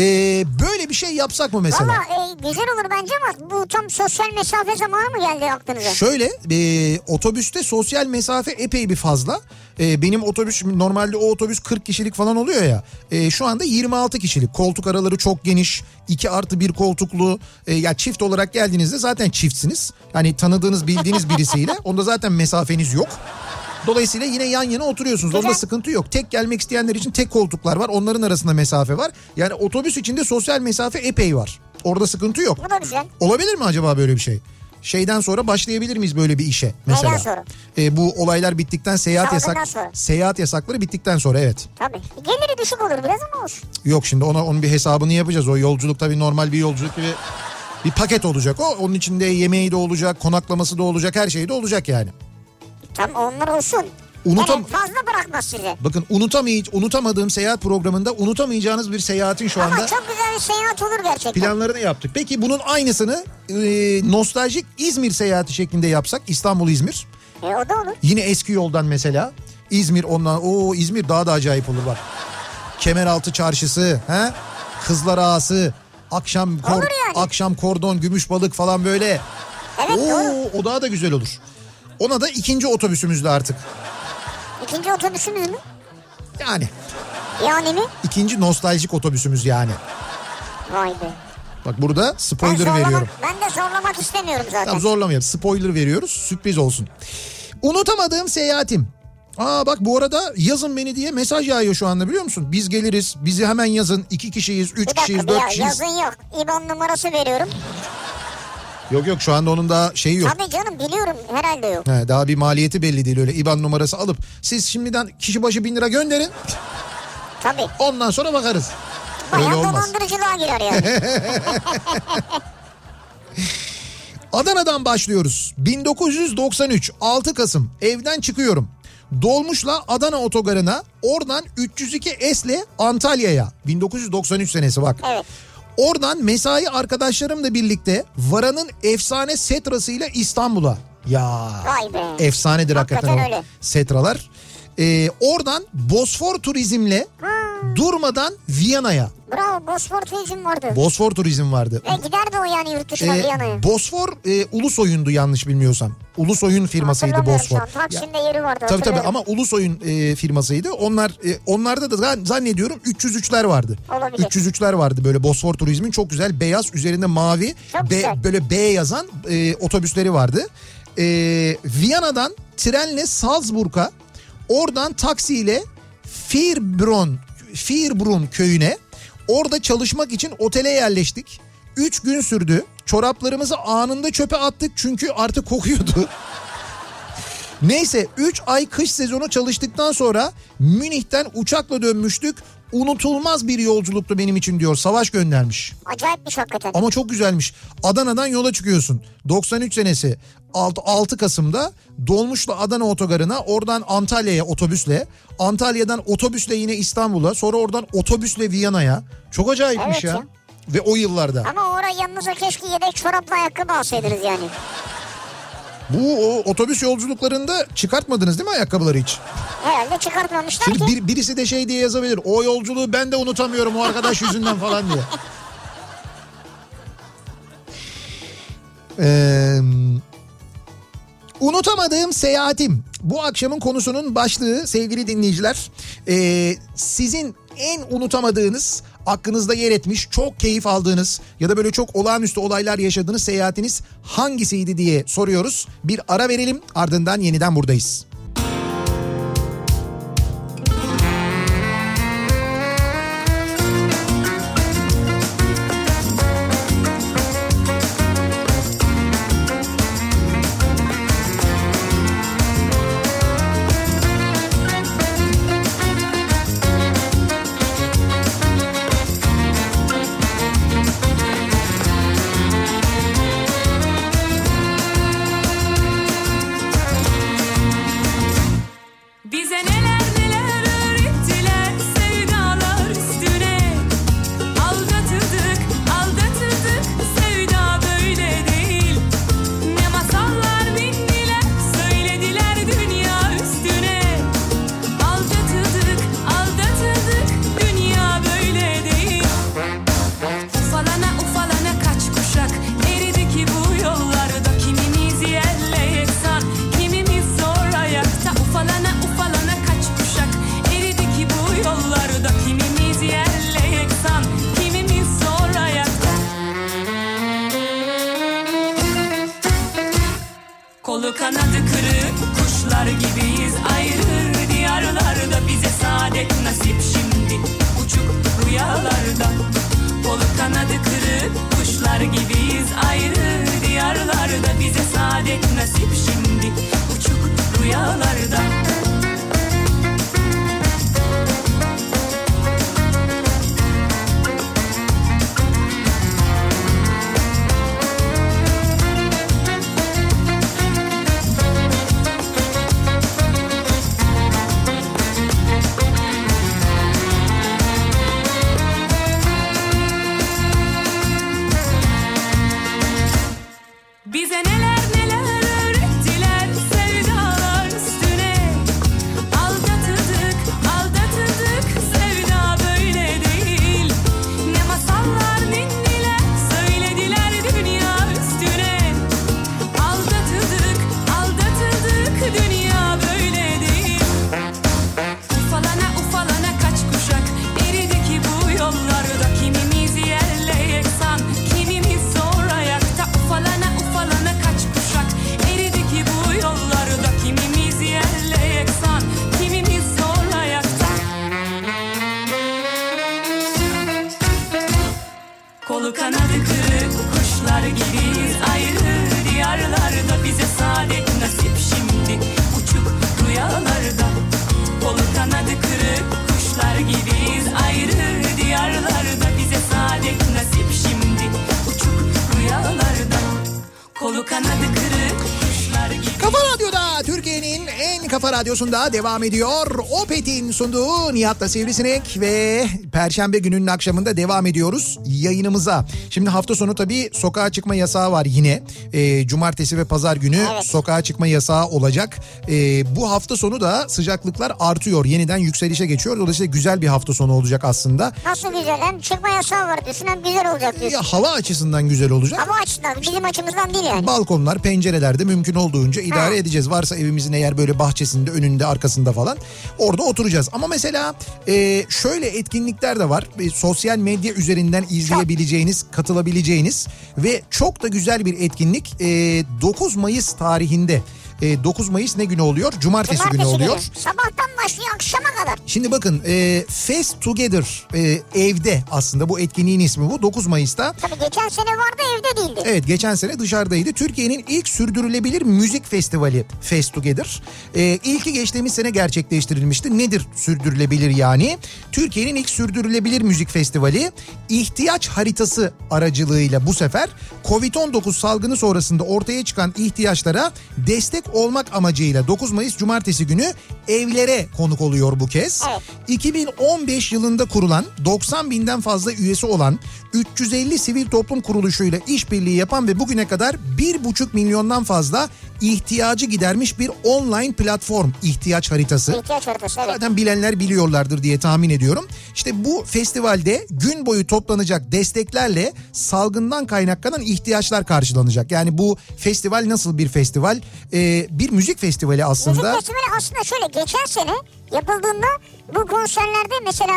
Ee, böyle bir şey yapsak mı mesela? Valla e, güzel olur bence ama bu tam sosyal mesafe zamanı mı geldi aklınıza? Şöyle e, otobüste sosyal mesafe epey bir fazla. E, benim otobüs normalde o otobüs kırk kişilik falan oluyor ya. E, şu anda yirmi altı kişilik. Koltuk araları çok geniş. iki artı bir koltuklu. E, ya çift olarak geldiğinizde zaten çiftsiniz. Hani tanıdığınız bildiğiniz birisiyle. Onda zaten mesafeniz yok. Dolayısıyla yine yan yana oturuyorsunuz. Güzel. Onda sıkıntı yok. Tek gelmek isteyenler için tek koltuklar var. Onların arasında mesafe var. Yani otobüs içinde sosyal mesafe epey var. Orada sıkıntı yok. Bu da güzel. Olabilir mi acaba böyle bir şey? Şeyden sonra başlayabilir miyiz böyle bir işe? Mesela. Neyden sonra? E, bu olaylar bittikten, seyahat yasak, seyahat yasakları bittikten sonra, evet. Tabii. Geliri düşük olur biraz ama olsun. Yok şimdi ona onun bir hesabını yapacağız. O yolculuk tabii normal bir yolculuk gibi bir paket olacak o. Onun içinde yemeği de olacak, konaklaması da olacak, her şey de olacak yani. Tam onlar olsun. Unutam- evet, fazla bırakmaz sizi. Bakın unutamay- unutamadığım seyahat programında unutamayacağınız bir seyahatin şu anda. Ama çok güzel bir seyahat olur gerçekten. Planlarını yaptık. Peki bunun aynısını e, nostaljik İzmir seyahati şeklinde yapsak. İstanbul-İzmir. E, o da olur. Yine eski yoldan mesela. İzmir ondan. Oo İzmir daha da acayip olur bak. Kemeraltı Çarşısı. He? Kızlar Ağası. Akşam, kor- olur yani. Akşam kordon, gümüş balık falan böyle. Evet, oo, doğru. O daha da güzel olur. Ona da ikinci otobüsümüzde artık. İkinci otobüsümüz mü? Yani. Yani mi? İkinci nostaljik otobüsümüz yani. Vay be. Bak burada spoiler ben zorlamak, veriyorum. Ben de zorlamak istemiyorum zaten. Tamam zorlamayalım. Spoiler veriyoruz. Sürpriz olsun. Unutamadığım seyahatim. Aa bak bu arada yazın beni diye mesaj yağıyor şu anda biliyor musun? Biz geliriz. Bizi hemen yazın. İki kişiyiz, üç kişiyiz, dört ya, kişiyiz. Yazın yok. İban numarası veriyorum. Yok yok şu anda onun daha şeyi yok. Tabii canım biliyorum herhalde yok. He, daha bir maliyeti belli değil öyle İban numarası alıp siz şimdiden kişi başı bin lira gönderin. Tabii. Ondan sonra bakarız. Bayağı dolandırıcılığa girer yani. Adana'dan başlıyoruz. bin dokuz yüz doksan üç altı Kasım evden çıkıyorum. Dolmuşla Adana otogarına oradan üç yüz iki S'le Antalya'ya. bin dokuz yüz doksan üç senesi bak. Evet. Oradan mesai arkadaşlarımla birlikte Vara'nın efsane setrasıyla İstanbul'a. Ya efsanedir hakikaten, hakikaten o setralar. Ee, oradan Bosfor Turizm'le hmm. durmadan Viyana'ya. Bravo, Bosfor Turizm vardı. Bosfor Turizm vardı. Ve giderdi o yani yurt dışına ee, Viyana'ya. Bosfor e, Ulusoy'undu yanlış bilmiyorsam. Ulusoy'un firmasıydı Bosfor. Taksim'de yeri vardı. Tabii tabii ama Ulusoy'un e, firmasıydı. Onlar e, onlarda da zannediyorum üç yüz üçler vardı. Olabilir. üç yüz üçler vardı böyle Bosfor Turizm'in çok güzel beyaz üzerinde mavi be, böyle B yazan e, otobüsleri vardı. E, Viyana'dan trenle Salzburg'a. Oradan taksiyle Firbrun, Firbrun köyüne orada çalışmak için otele yerleştik. Üç gün sürdü. Çoraplarımızı anında çöpe attık çünkü artık kokuyordu. Neyse üç ay kış sezonu çalıştıktan sonra Münih'ten uçakla dönmüştük. Unutulmaz bir yolculuktu benim için diyor. Savaş göndermiş. Acayipmiş hakikaten. Ama çok güzelmiş. Adana'dan yola çıkıyorsun. doksan üç senesi. altı Kasım'da dolmuşla Adana otogarına, oradan Antalya'ya otobüsle, Antalya'dan otobüsle yine İstanbul'a, sonra oradan otobüsle Viyana'ya. Çok acayipmiş evet ya. ya. Ve o yıllarda. Ama oraya yanınıza keşke yedek çorapla ayakkabı alsaydınız yani. Bu o, otobüs yolculuklarında çıkartmadınız değil mi ayakkabıları hiç? Herhalde çıkartmamışlar şimdi ki. Bir, birisi de şey diye yazabilir. O yolculuğu ben de unutamıyorum o arkadaş yüzünden falan diye. Eee... Unutamadığım seyahatim. Bu akşamın konusunun başlığı sevgili dinleyiciler. Ee, sizin en unutamadığınız, aklınızda yer etmiş, çok keyif aldığınız ya da böyle çok olağanüstü olaylar yaşadığınız seyahatiniz hangisiydi diye soruyoruz. Bir ara verelim, ardından yeniden buradayız. Kafa Radyosu'nda devam ediyor. Opet'in sunduğu Nihat'la Sivrisinek ve Perşembe gününün akşamında devam ediyoruz yayınımıza. Şimdi hafta sonu tabii sokağa çıkma yasağı var yine. E, cumartesi ve pazar günü evet. sokağa çıkma yasağı olacak. E, bu hafta sonu da sıcaklıklar artıyor. Yeniden yükselişe geçiyor. Dolayısıyla güzel bir hafta sonu olacak aslında. Nasıl güzel? Hem çıkma yasağı var diyorsun, hem güzel olacak diyorsun. Ya, hava açısından güzel olacak. Hava açısından, bizim açımızdan değil yani. Balkonlar, pencerelerde mümkün olduğunca idare ha. edeceğiz. Varsa evimizin eğer böyle bahçesinde, önünde, arkasında falan orada oturacağız. Ama mesela e, şöyle etkinlikler de var. E, sosyal medya üzerinden izleyebileceğiniz, çok. katılabileceğiniz ve çok da güzel bir etkinlik. E, dokuz Mayıs tarihinde. dokuz Mayıs ne günü oluyor? Cumartesi, Cumartesi günü oluyor. Günü. Sabahtan başlıyor akşama kadar. Şimdi bakın e, Festogether e, evde aslında bu etkinliğin ismi bu. dokuz Mayıs'ta. Tabii geçen sene vardı, evde değildi. Evet, geçen sene dışarıdaydı. Türkiye'nin ilk sürdürülebilir müzik festivali Festogether. E, ilki geçtiğimiz sene gerçekleştirilmişti. Nedir sürdürülebilir yani? Türkiye'nin ilk sürdürülebilir müzik festivali İhtiyaç Haritası aracılığıyla bu sefer kovid on dokuz salgını sonrasında ortaya çıkan ihtiyaçlara destek olmak amacıyla dokuz Mayıs Cumartesi günü evlere konuk oluyor bu kez. Evet. iki bin on beş yılında kurulan, doksan binden fazla üyesi olan, üç yüz elli sivil toplum kuruluşuyla işbirliği yapan ve bugüne kadar bir buçuk milyondan fazla ihtiyacı gidermiş bir online platform ihtiyaç haritası. İhtiyaç haritası, evet. Zaten bilenler biliyorlardır diye tahmin ediyorum. İşte bu festivalde gün boyu toplanacak desteklerle salgından kaynaklanan ihtiyaçlar karşılanacak. Yani bu festival nasıl bir festival? Ee, bir müzik festivali aslında. Müzik festivali aslında şöyle, geçen sene yapıldığında bu konserlerde mesela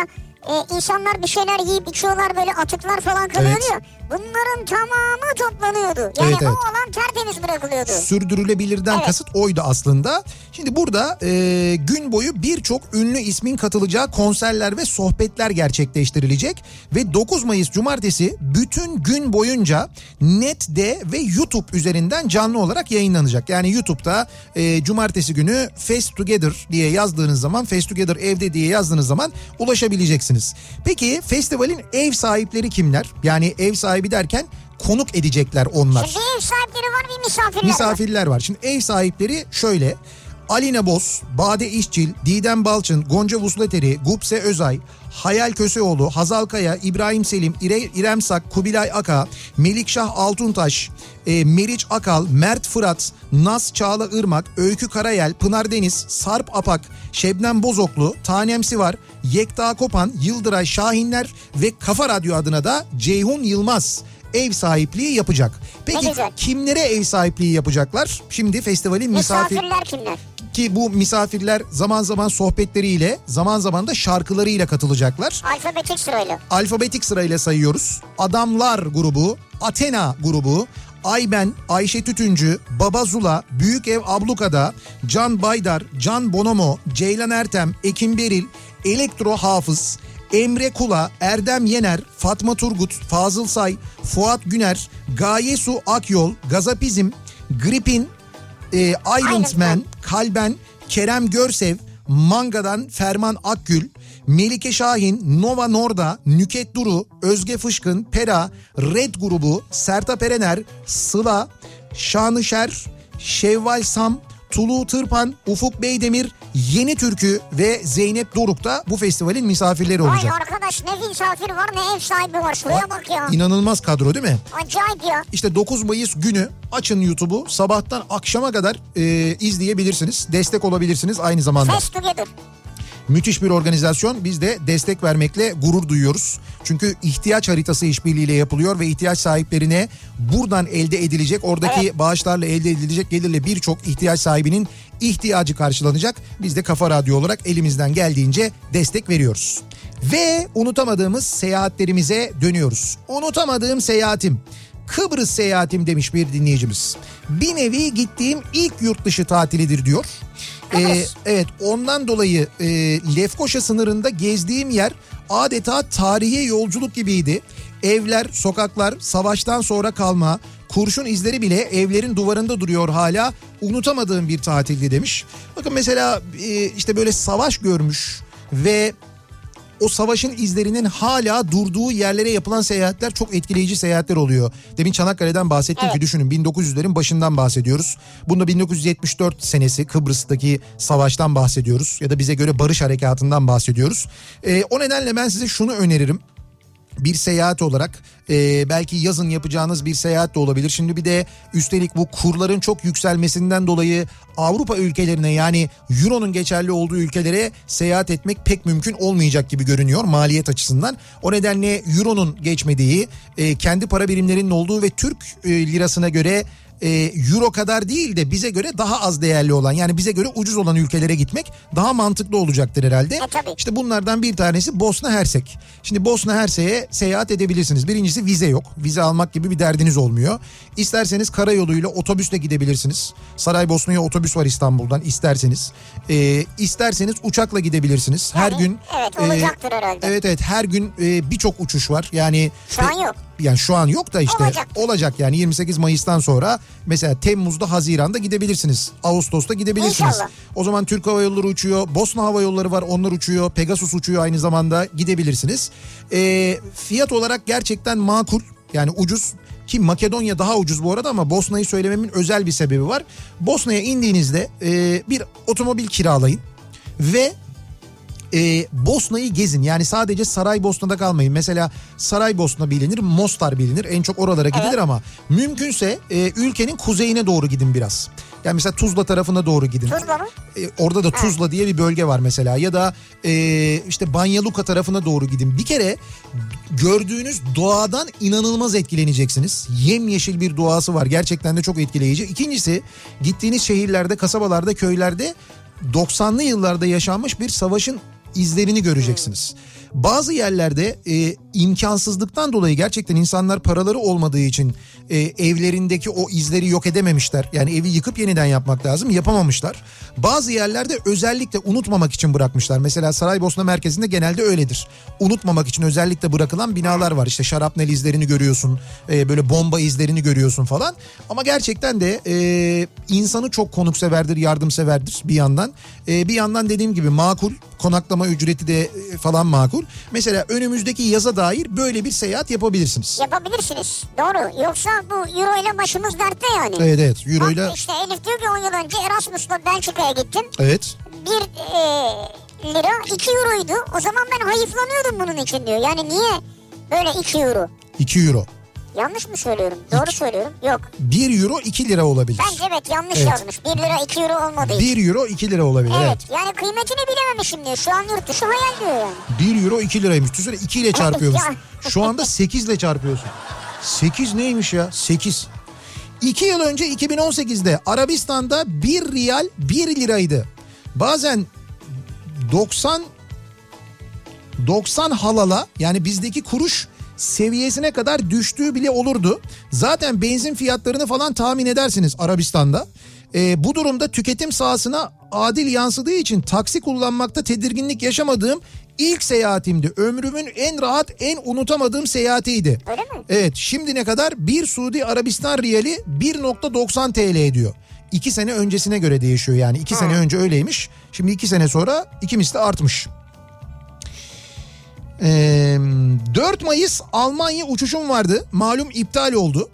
Ee, insanlar bir şeyler yiyip içiyorlar, böyle atıklar falan kalıyor. Evet. Bunların tamamı toplanıyordu. Yani evet, evet. o alan tertemiz bırakılıyordu. Sürdürülebilirden evet. kasıt oydu aslında. Şimdi burada e, gün boyu birçok ünlü ismin katılacağı konserler ve sohbetler gerçekleştirilecek. Ve dokuz Mayıs Cumartesi bütün gün boyunca Net'de ve YouTube üzerinden canlı olarak yayınlanacak. Yani YouTube'da e, Cumartesi günü Festogether diye yazdığınız zaman, Festogether evde diye yazdığınız zaman ulaşabileceksiniz. Peki festivalin ev sahipleri kimler? Yani ev sahibi derken konuk edecekler onlar. Şimdi ev sahipleri var, bir misafirler, misafirler var. var. Şimdi ev sahipleri şöyle: Aline Boz, Bade İşçil, Didem Balçın, Gonca Vusleteri, Gupse Özay, Hayal Köseoğlu, Hazal Kaya, İbrahim Selim, İre- İremsak, Kubilay Aka, Melikşah Altuntaş, e, Meriç Akal, Mert Fırat, Naz Çağla Irmak, Öykü Karayel, Pınar Deniz, Sarp Apak, Şebnem Bozoklu, Tanem Sivar, Yekta Kopan, Yıldıray Şahinler ve Kafa Radyo adına da Ceyhun Yılmaz ev sahipliği yapacak. Peki kimlere ev sahipliği yapacaklar? Şimdi festivalin misafir... misafirler kimler? Ki bu misafirler zaman zaman sohbetleriyle, zaman zaman da şarkılarıyla katılacaklar. Alfabetik sırayla. Alfabetik sırayla sayıyoruz. Adamlar grubu, Athena grubu, Ayben, Ayşe Tütüncü, Baba Zula, Büyük Ev Abluka'da, Can Baydar, Can Bonomo, Ceylan Ertem, Ekim Beril, Elektro Hafız, Emre Kula, Erdem Yener, Fatma Turgut, Fazıl Say, Fuat Güner, Gayesu Akyol, Gazapizm, Gripin, e, Iron Man, Kalben, Kerem Görsev, Manga'dan Ferman Akgül, Melike Şahin, Nova Norda, Nüket Duru, Özge Fışkın, Pera, Red grubu, Sertap Erener, Sıla, Şanışer, Şevval Sam, Tulu Tırpan, Ufuk Beydemir, Yeni Türkü ve Zeynep Doruk da bu festivalin misafirleri olacak. Ay arkadaş, ne misafir var ne ev sahibi var. Şuraya bak ya. İnanılmaz kadro değil mi? Acayip ya. İşte dokuz Mayıs günü açın YouTube'u, sabahtan akşama kadar e, izleyebilirsiniz. Destek olabilirsiniz aynı zamanda. Festogether. Müthiş bir organizasyon. Biz de destek vermekle gurur duyuyoruz. Çünkü ihtiyaç haritası işbirliğiyle yapılıyor ve ihtiyaç sahiplerine buradan elde edilecek, oradaki evet. bağışlarla elde edilecek gelirle birçok ihtiyaç sahibinin ihtiyacı karşılanacak. Biz de Kafa Radyo olarak elimizden geldiğince destek veriyoruz. Ve unutamadığımız seyahatlerimize dönüyoruz. Unutamadığım seyahatim, Kıbrıs seyahatim demiş bir dinleyicimiz. Bir nevi gittiğim ilk yurt dışı tatilidir diyor. Ee, evet, ondan dolayı e, Lefkoşa sınırında gezdiğim yer adeta tarihi yolculuk gibiydi. Evler, sokaklar, savaştan sonra kalma, kurşun izleri bile evlerin duvarında duruyor hala. Unutamadığım bir tatildi demiş. Bakın mesela e, işte böyle savaş görmüş ve o savaşın izlerinin hala durduğu yerlere yapılan seyahatler çok etkileyici seyahatler oluyor. Demin Çanakkale'den bahsettim evet. ki düşünün bin dokuz yüzlerin başından bahsediyoruz. Bunda bin dokuz yüz yetmiş dört senesi Kıbrıs'taki savaştan bahsediyoruz ya da bize göre barış harekatından bahsediyoruz. E, o nedenle ben size şunu öneririm. Bir seyahat olarak e, belki yazın yapacağınız bir seyahat de olabilir. Şimdi bir de üstelik bu kurların çok yükselmesinden dolayı Avrupa ülkelerine, yani Euro'nun geçerli olduğu ülkelere seyahat etmek pek mümkün olmayacak gibi görünüyor maliyet açısından. O nedenle Euro'nun geçmediği, e, kendi para birimlerinin olduğu ve Türk e, lirasına göre Euro kadar değil de bize göre daha az değerli olan, yani bize göre ucuz olan ülkelere gitmek daha mantıklı olacaktır herhalde. Ha, tabii. İşte bunlardan bir tanesi Bosna Hersek. Şimdi Bosna Hersek'e seyahat edebilirsiniz. Birincisi vize yok. Vize almak gibi bir derdiniz olmuyor. İsterseniz karayoluyla, otobüsle gidebilirsiniz. Saraybosna'ya otobüs var İstanbul'dan isterseniz. E, isterseniz uçakla gidebilirsiniz. Her yani, gün evet olacaktır e, herhalde. Evet evet her gün e, birçok uçuş var. Yani şu an yok. Yani şu an yok da işte olacak. olacak yani yirmi sekiz Mayıs'tan sonra mesela Temmuz'da, Haziran'da gidebilirsiniz. Ağustos'ta gidebilirsiniz. İnşallah. O zaman Türk Hava Yolları uçuyor. Bosna Hava Yolları var, onlar uçuyor. Pegasus uçuyor aynı zamanda, gidebilirsiniz. E, fiyat olarak gerçekten makul, yani ucuz. Ki Makedonya daha ucuz bu arada ama Bosna'yı söylememin özel bir sebebi var. Bosna'ya indiğinizde e, bir otomobil kiralayın ve... Ee, Bosna'yı gezin. Yani sadece Saraybosna'da kalmayın. Mesela Saraybosna bilinir, Mostar bilinir. En çok oralara gidilir evet. ama mümkünse e, ülkenin kuzeyine doğru gidin biraz. Yani mesela Tuzla tarafına doğru gidin. Tuzla mı? Ee, orada da Tuzla diye bir bölge var mesela. Ya da e, işte Banyaluka tarafına doğru gidin. Bir kere gördüğünüz doğadan inanılmaz etkileneceksiniz. Yemyeşil bir doğası var. Gerçekten de çok etkileyici. İkincisi, gittiğiniz şehirlerde, kasabalarda, köylerde doksanlı yıllarda yaşanmış bir savaşın izlerini göreceksiniz. Bazı yerlerde e, imkansızlıktan dolayı gerçekten insanlar paraları olmadığı için e, evlerindeki o izleri yok edememişler. Yani evi yıkıp yeniden yapmak lazım, yapamamışlar. Bazı yerlerde özellikle unutmamak için bırakmışlar. Mesela Saraybosna merkezinde genelde öyledir. Unutmamak için özellikle bırakılan binalar var. İşte şarapnel izlerini görüyorsun, e, böyle bomba izlerini görüyorsun falan. Ama gerçekten de e, insanı çok konukseverdir, yardımseverdir bir yandan. E, bir yandan dediğim gibi makul, konaklama ücreti de e, falan makul. Mesela önümüzdeki yaza dair böyle bir seyahat yapabilirsiniz. Yapabilirsiniz. Doğru. Yoksa bu euro ile başımız dertte yani. Evet evet. Euro ile... Bak işte Elif diyor ki on yıl önce Erasmus'la Belçika'ya gittim. Evet. Bir e, lira iki euroydu. O zaman ben hayıflanıyordum bunun için diyor. Yani niye böyle iki euro? iki euro. Yanlış mı söylüyorum? Doğru İki. söylüyorum. Yok. bir euro iki lira olabilir. Bence evet yanlış evet. yazmış. bir lira iki euro olmadı. bir euro iki lira olabilir. Evet. evet. Yani kıymetini bilememişim diyor. Şu an yurt dışı hayal diyor yani. bir euro iki liraymış. Düşünsene iki ile çarpıyormuşsun. Şu anda sekiz ile çarpıyorsun. sekiz neymiş ya? sekiz. iki yıl önce iki bin on sekizde Arabistan'da bir riyal bir liraydı. Bazen doksan doksan halala, yani bizdeki kuruş seviyesine kadar düştüğü bile olurdu. Zaten benzin fiyatlarını falan tahmin edersiniz Arabistan'da. E, bu durumda tüketim sahasına adil yansıdığı için taksi kullanmakta tedirginlik yaşamadığım ilk seyahatimdi. Ömrümün en rahat, en unutamadığım seyahatiydi. Öyle mi? Evet, şimdine kadar bir Suudi Arabistan riyali bir virgül doksan TL ediyor. İki sene öncesine göre değişiyor yani. İki ha. sene önce öyleymiş. Şimdi iki sene sonra iki misli artmış. Ee, dört Mayıs Almanya uçuşum vardı. Malum iptal oldu.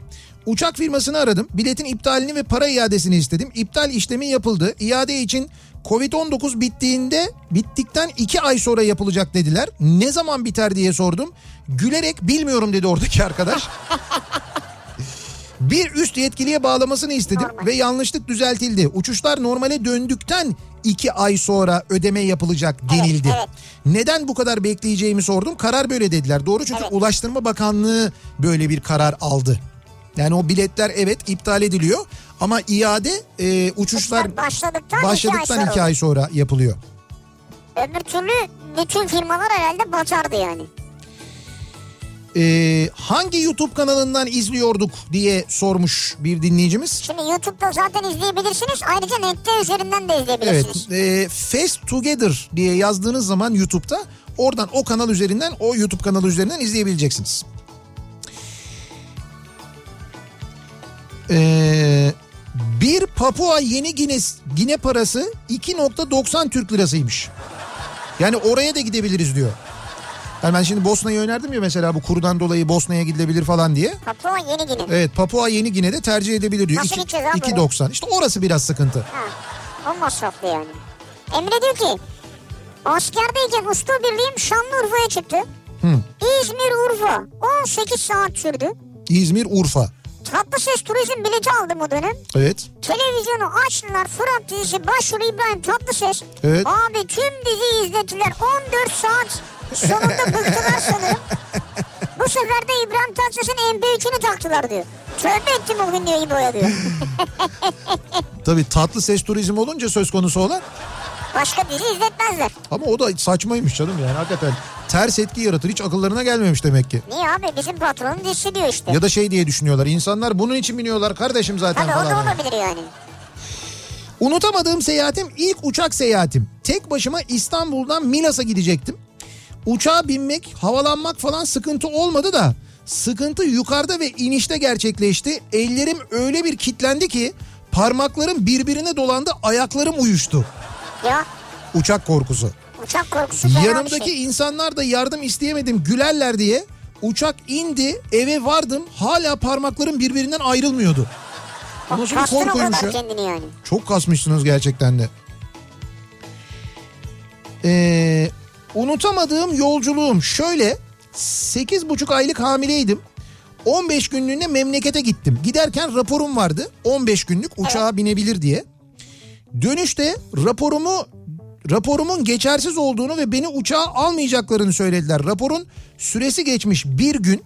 Uçak firmasını aradım. Biletin iptalini ve para iadesini istedim. İptal işlemi yapıldı. İade için kovid on dokuz bittiğinde bittikten iki ay sonra yapılacak dediler. Ne zaman biter diye sordum. Gülerek bilmiyorum dedi oradaki arkadaş. Bir üst yetkiliye bağlamasını istedim normal. Ve yanlışlık düzeltildi. Uçuşlar normale döndükten iki ay sonra ödeme yapılacak denildi. Evet, evet. Neden bu kadar bekleyeceğimi sordum. Karar böyle dediler. Doğru, çünkü evet. Ulaştırma Bakanlığı böyle bir karar aldı. Yani o biletler evet iptal ediliyor ama iade e, uçuşlar Uçlar başladıktan, başladıktan iki, ay iki ay sonra yapılıyor. Öbür türlü bütün firmalar herhalde batardı yani. Ee, hangi YouTube kanalından izliyorduk diye sormuş bir dinleyicimiz. Şimdi YouTube'da zaten izleyebilirsiniz. Ayrıca nette üzerinden de izleyebilirsiniz. Evet. E, Festogether diye yazdığınız zaman YouTube'da oradan o kanal üzerinden o YouTube kanalı üzerinden izleyebileceksiniz. Ee, bir Papua Yeni Gine parası iki virgül doksan Türk lirasıymış. Yani oraya da gidebiliriz diyor. Yani ben şimdi Bosna'yı önerdim ya mesela, bu kurudan dolayı Bosna'ya gidilebilir falan diye. Papua Yeni Gine. Evet, Papua Yeni Gine'de tercih edebilir diyor. Nasıl gideceğiz abi? iki doksan. İşte orası biraz sıkıntı. Ha, o masraflı yani. Emre diyor ki askerdeyken usta birliğim Şanlıurfa'ya çıktı. Hı. İzmir Urfa on sekiz saat sürdü. İzmir Urfa. Tatlı Ses Turizm bileti aldım o dönem. Evet. Televizyonu açtılar. Fırat dizisi başrolü İbrahim Tatlıses. Evet. Abi tüm diziyi izlediler. on dört saat sonunda bıktılar sanırım. Bu sefer de İbrahim Tatlıses'in M P üçünü taktılar diyor. Tövbe ettim o gün diyor İbo'ya diyor. Tabii Tatlı Ses Turizm olunca söz konusu olan. Başka dizi izletmezler. Ama o da saçmaymış canım yani hakikaten. Ters etki yaratır. Hiç akıllarına gelmemiş demek ki. Niye abi? Bizim patronun dişi diyor işte. Ya da şey diye düşünüyorlar. İnsanlar bunun için biniyorlar kardeşim zaten. Tabii o da olabilir yani. yani. Unutamadığım seyahatim ilk uçak seyahatim. Tek başıma İstanbul'dan Milas'a gidecektim. Uçağa binmek, havalanmak falan sıkıntı olmadı da sıkıntı yukarıda ve inişte gerçekleşti. Ellerim öyle bir kilitlendi ki parmaklarım birbirine dolandı, ayaklarım uyuştu. Ya. Uçak korkusu. Uçak korkusu. Yanımdaki şey. insanlar da yardım isteyemedim gülerler diye. Uçak indi, eve vardım, hala parmaklarım birbirinden ayrılmıyordu. Bak, nasıl bir korkuymuş ya. Yani. Çok kasmışsınız gerçekten de. Ee, unutamadığım yolculuğum şöyle. sekiz buçuk aylık hamileydim. on beş günlüğüne memlekete gittim. Giderken raporum vardı. on beş günlük uçağa evet. binebilir diye. Dönüşte raporumu raporumun geçersiz olduğunu ve beni uçağa almayacaklarını söylediler. Raporun süresi geçmiş bir gün.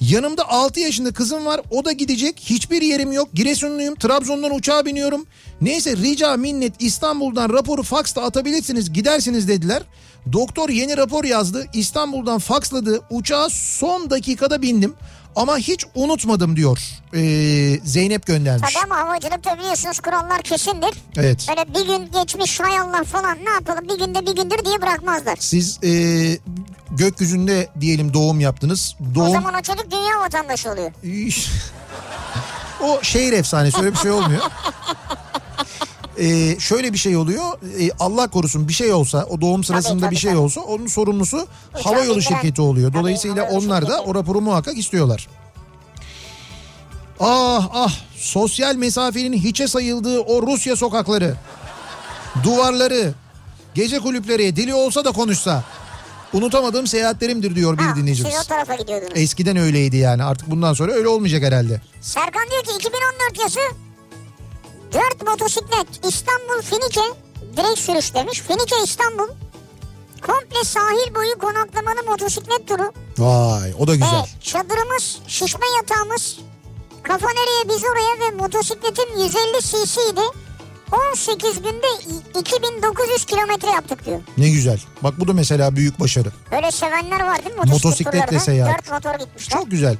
Yanımda altı yaşında kızım var, o da gidecek. Hiçbir yerim yok. Giresunluyum. Trabzon'dan uçağa biniyorum. Neyse rica minnet İstanbul'dan raporu faksla atabilirsiniz, gidersiniz dediler. Doktor yeni rapor yazdı. İstanbul'dan faksladı. Uçağa son dakikada bindim. Ama hiç unutmadım diyor ee, Zeynep göndermiş. Tabii ama havacılıkta biliyorsunuz kurallar kesindir. Evet. Böyle bir gün geçmiş hay Allah falan ne yapalım bir günde bir gündür diye bırakmazlar. Siz e, gökyüzünde diyelim doğum yaptınız. Doğum... O zaman o çocuk dünya vatandaşı oluyor. O şehir efsanesi öyle bir şey olmuyor. Ee, şöyle bir şey oluyor, ee, Allah korusun bir şey olsa, o doğum sırasında tabii, tabii, bir şey tabii. olsa onun sorumlusu uçak havayolu indiren. Şirketi oluyor. Dolayısıyla tabii, onlar şirketi. Da o raporu muhakkak istiyorlar. Ah ah, sosyal mesafenin hiçe sayıldığı o Rusya sokakları, duvarları, gece kulüpleri, dili olsa da konuşsa. Unutamadığım seyahatlerimdir diyor bir dinleyicimiz. Siz o tarafa gidiyordunuz. Eskiden öyleydi yani, artık bundan sonra öyle olmayacak herhalde. Serkan diyor ki iki bin on dört yazı. Dört motosiklet İstanbul Finike direkt sürüş demiş. Finike İstanbul komple sahil boyu konaklamalı motosiklet turu. Vay, o da güzel. Evet, çadırımız, şişme yatağımız, kafa nereye biz oraya ve motosikletim yüz elli cc'ydi. on sekiz günde iki bin dokuz yüz kilometre yaptık diyor. Ne güzel. Bak bu da mesela büyük başarı. Öyle sevenler var değil mi? Motosikletle seyahat. Dört motor gitmişler. Çok güzel.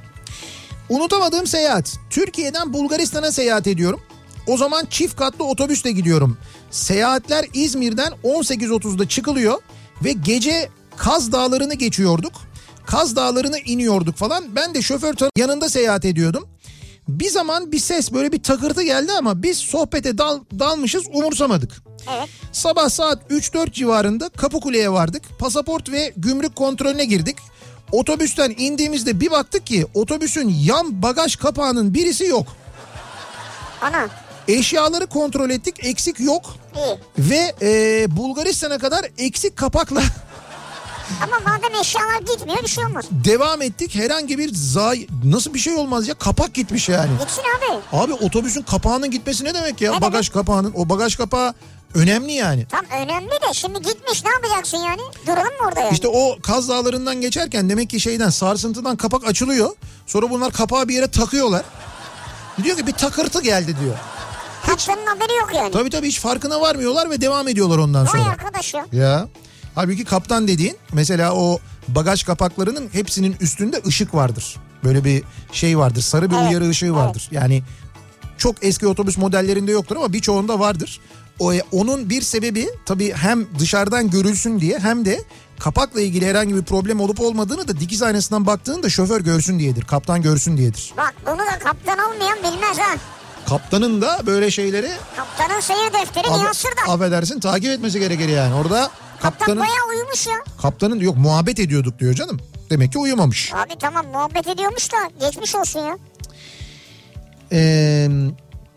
Unutamadığım seyahat. Türkiye'den Bulgaristan'a seyahat ediyorum. O zaman çift katlı otobüsle gidiyorum. Seyahatler İzmir'den on sekiz otuzda çıkılıyor ve gece Kaz Dağları'nı geçiyorduk. Kaz Dağları'na iniyorduk falan. Ben de şoför tan- yanında seyahat ediyordum. Bir zaman bir ses, böyle bir takırtı geldi ama biz sohbete dal- dalmışız umursamadık. Evet. Sabah saat üç dört civarında Kapıkule'ye vardık. Pasaport ve gümrük kontrolüne girdik. Otobüsten indiğimizde bir baktık ki otobüsün yan bagaj kapağının birisi yok. Ana. Eşyaları kontrol ettik, eksik yok. İyi. Ve e, Bulgaristan'a kadar eksik kapakla. Ama madem eşyalar gitmiyor bir şey olmaz. Devam ettik, herhangi bir zayi nasıl bir şey olmaz ya, kapak gitmiş yani. Gitsin abi. Abi otobüsün kapağının gitmesi ne demek ya? Ne bagaj demek? Kapağının, o bagaj kapağı önemli yani. Tam önemli de şimdi gitmiş, ne yapacaksın yani? Duralım mı orada yani? İşte o Kaz Dağları'ndan geçerken demek ki şeyden, sarsıntıdan kapak açılıyor. Sonra bunlar kapağı bir yere takıyorlar. Diyor ki bir takırtı geldi diyor. Kaçtığının haberi yok yani. Tabii tabii hiç farkına varmıyorlar ve devam ediyorlar ondan sonra. Vay arkadaş ya. Ya. Halbuki kaptan dediğin mesela o bagaj kapaklarının hepsinin üstünde ışık vardır. Böyle bir şey vardır, sarı bir evet, uyarı ışığı vardır. Evet. Yani çok eski otobüs modellerinde yoktur ama birçoğunda vardır. O, onun bir sebebi tabii hem dışarıdan görülsün diye hem de kapakla ilgili herhangi bir problem olup olmadığını da dikiz aynasından baktığında şoför görsün diyedir. Kaptan görsün diyedir. Bak bunu da kaptan olmayan bilmez ha. Kaptanın da böyle şeyleri... Kaptanın seyir defteri Nihat Sır'dan. Affedersin, takip etmesi gerekir yani. Orada Kaptan bayağı uyumuş ya. Kaptanın yok muhabbet ediyorduk diyor canım. Demek ki uyumamış. Abi tamam muhabbet ediyormuş da geçmiş olsun ya. Eee...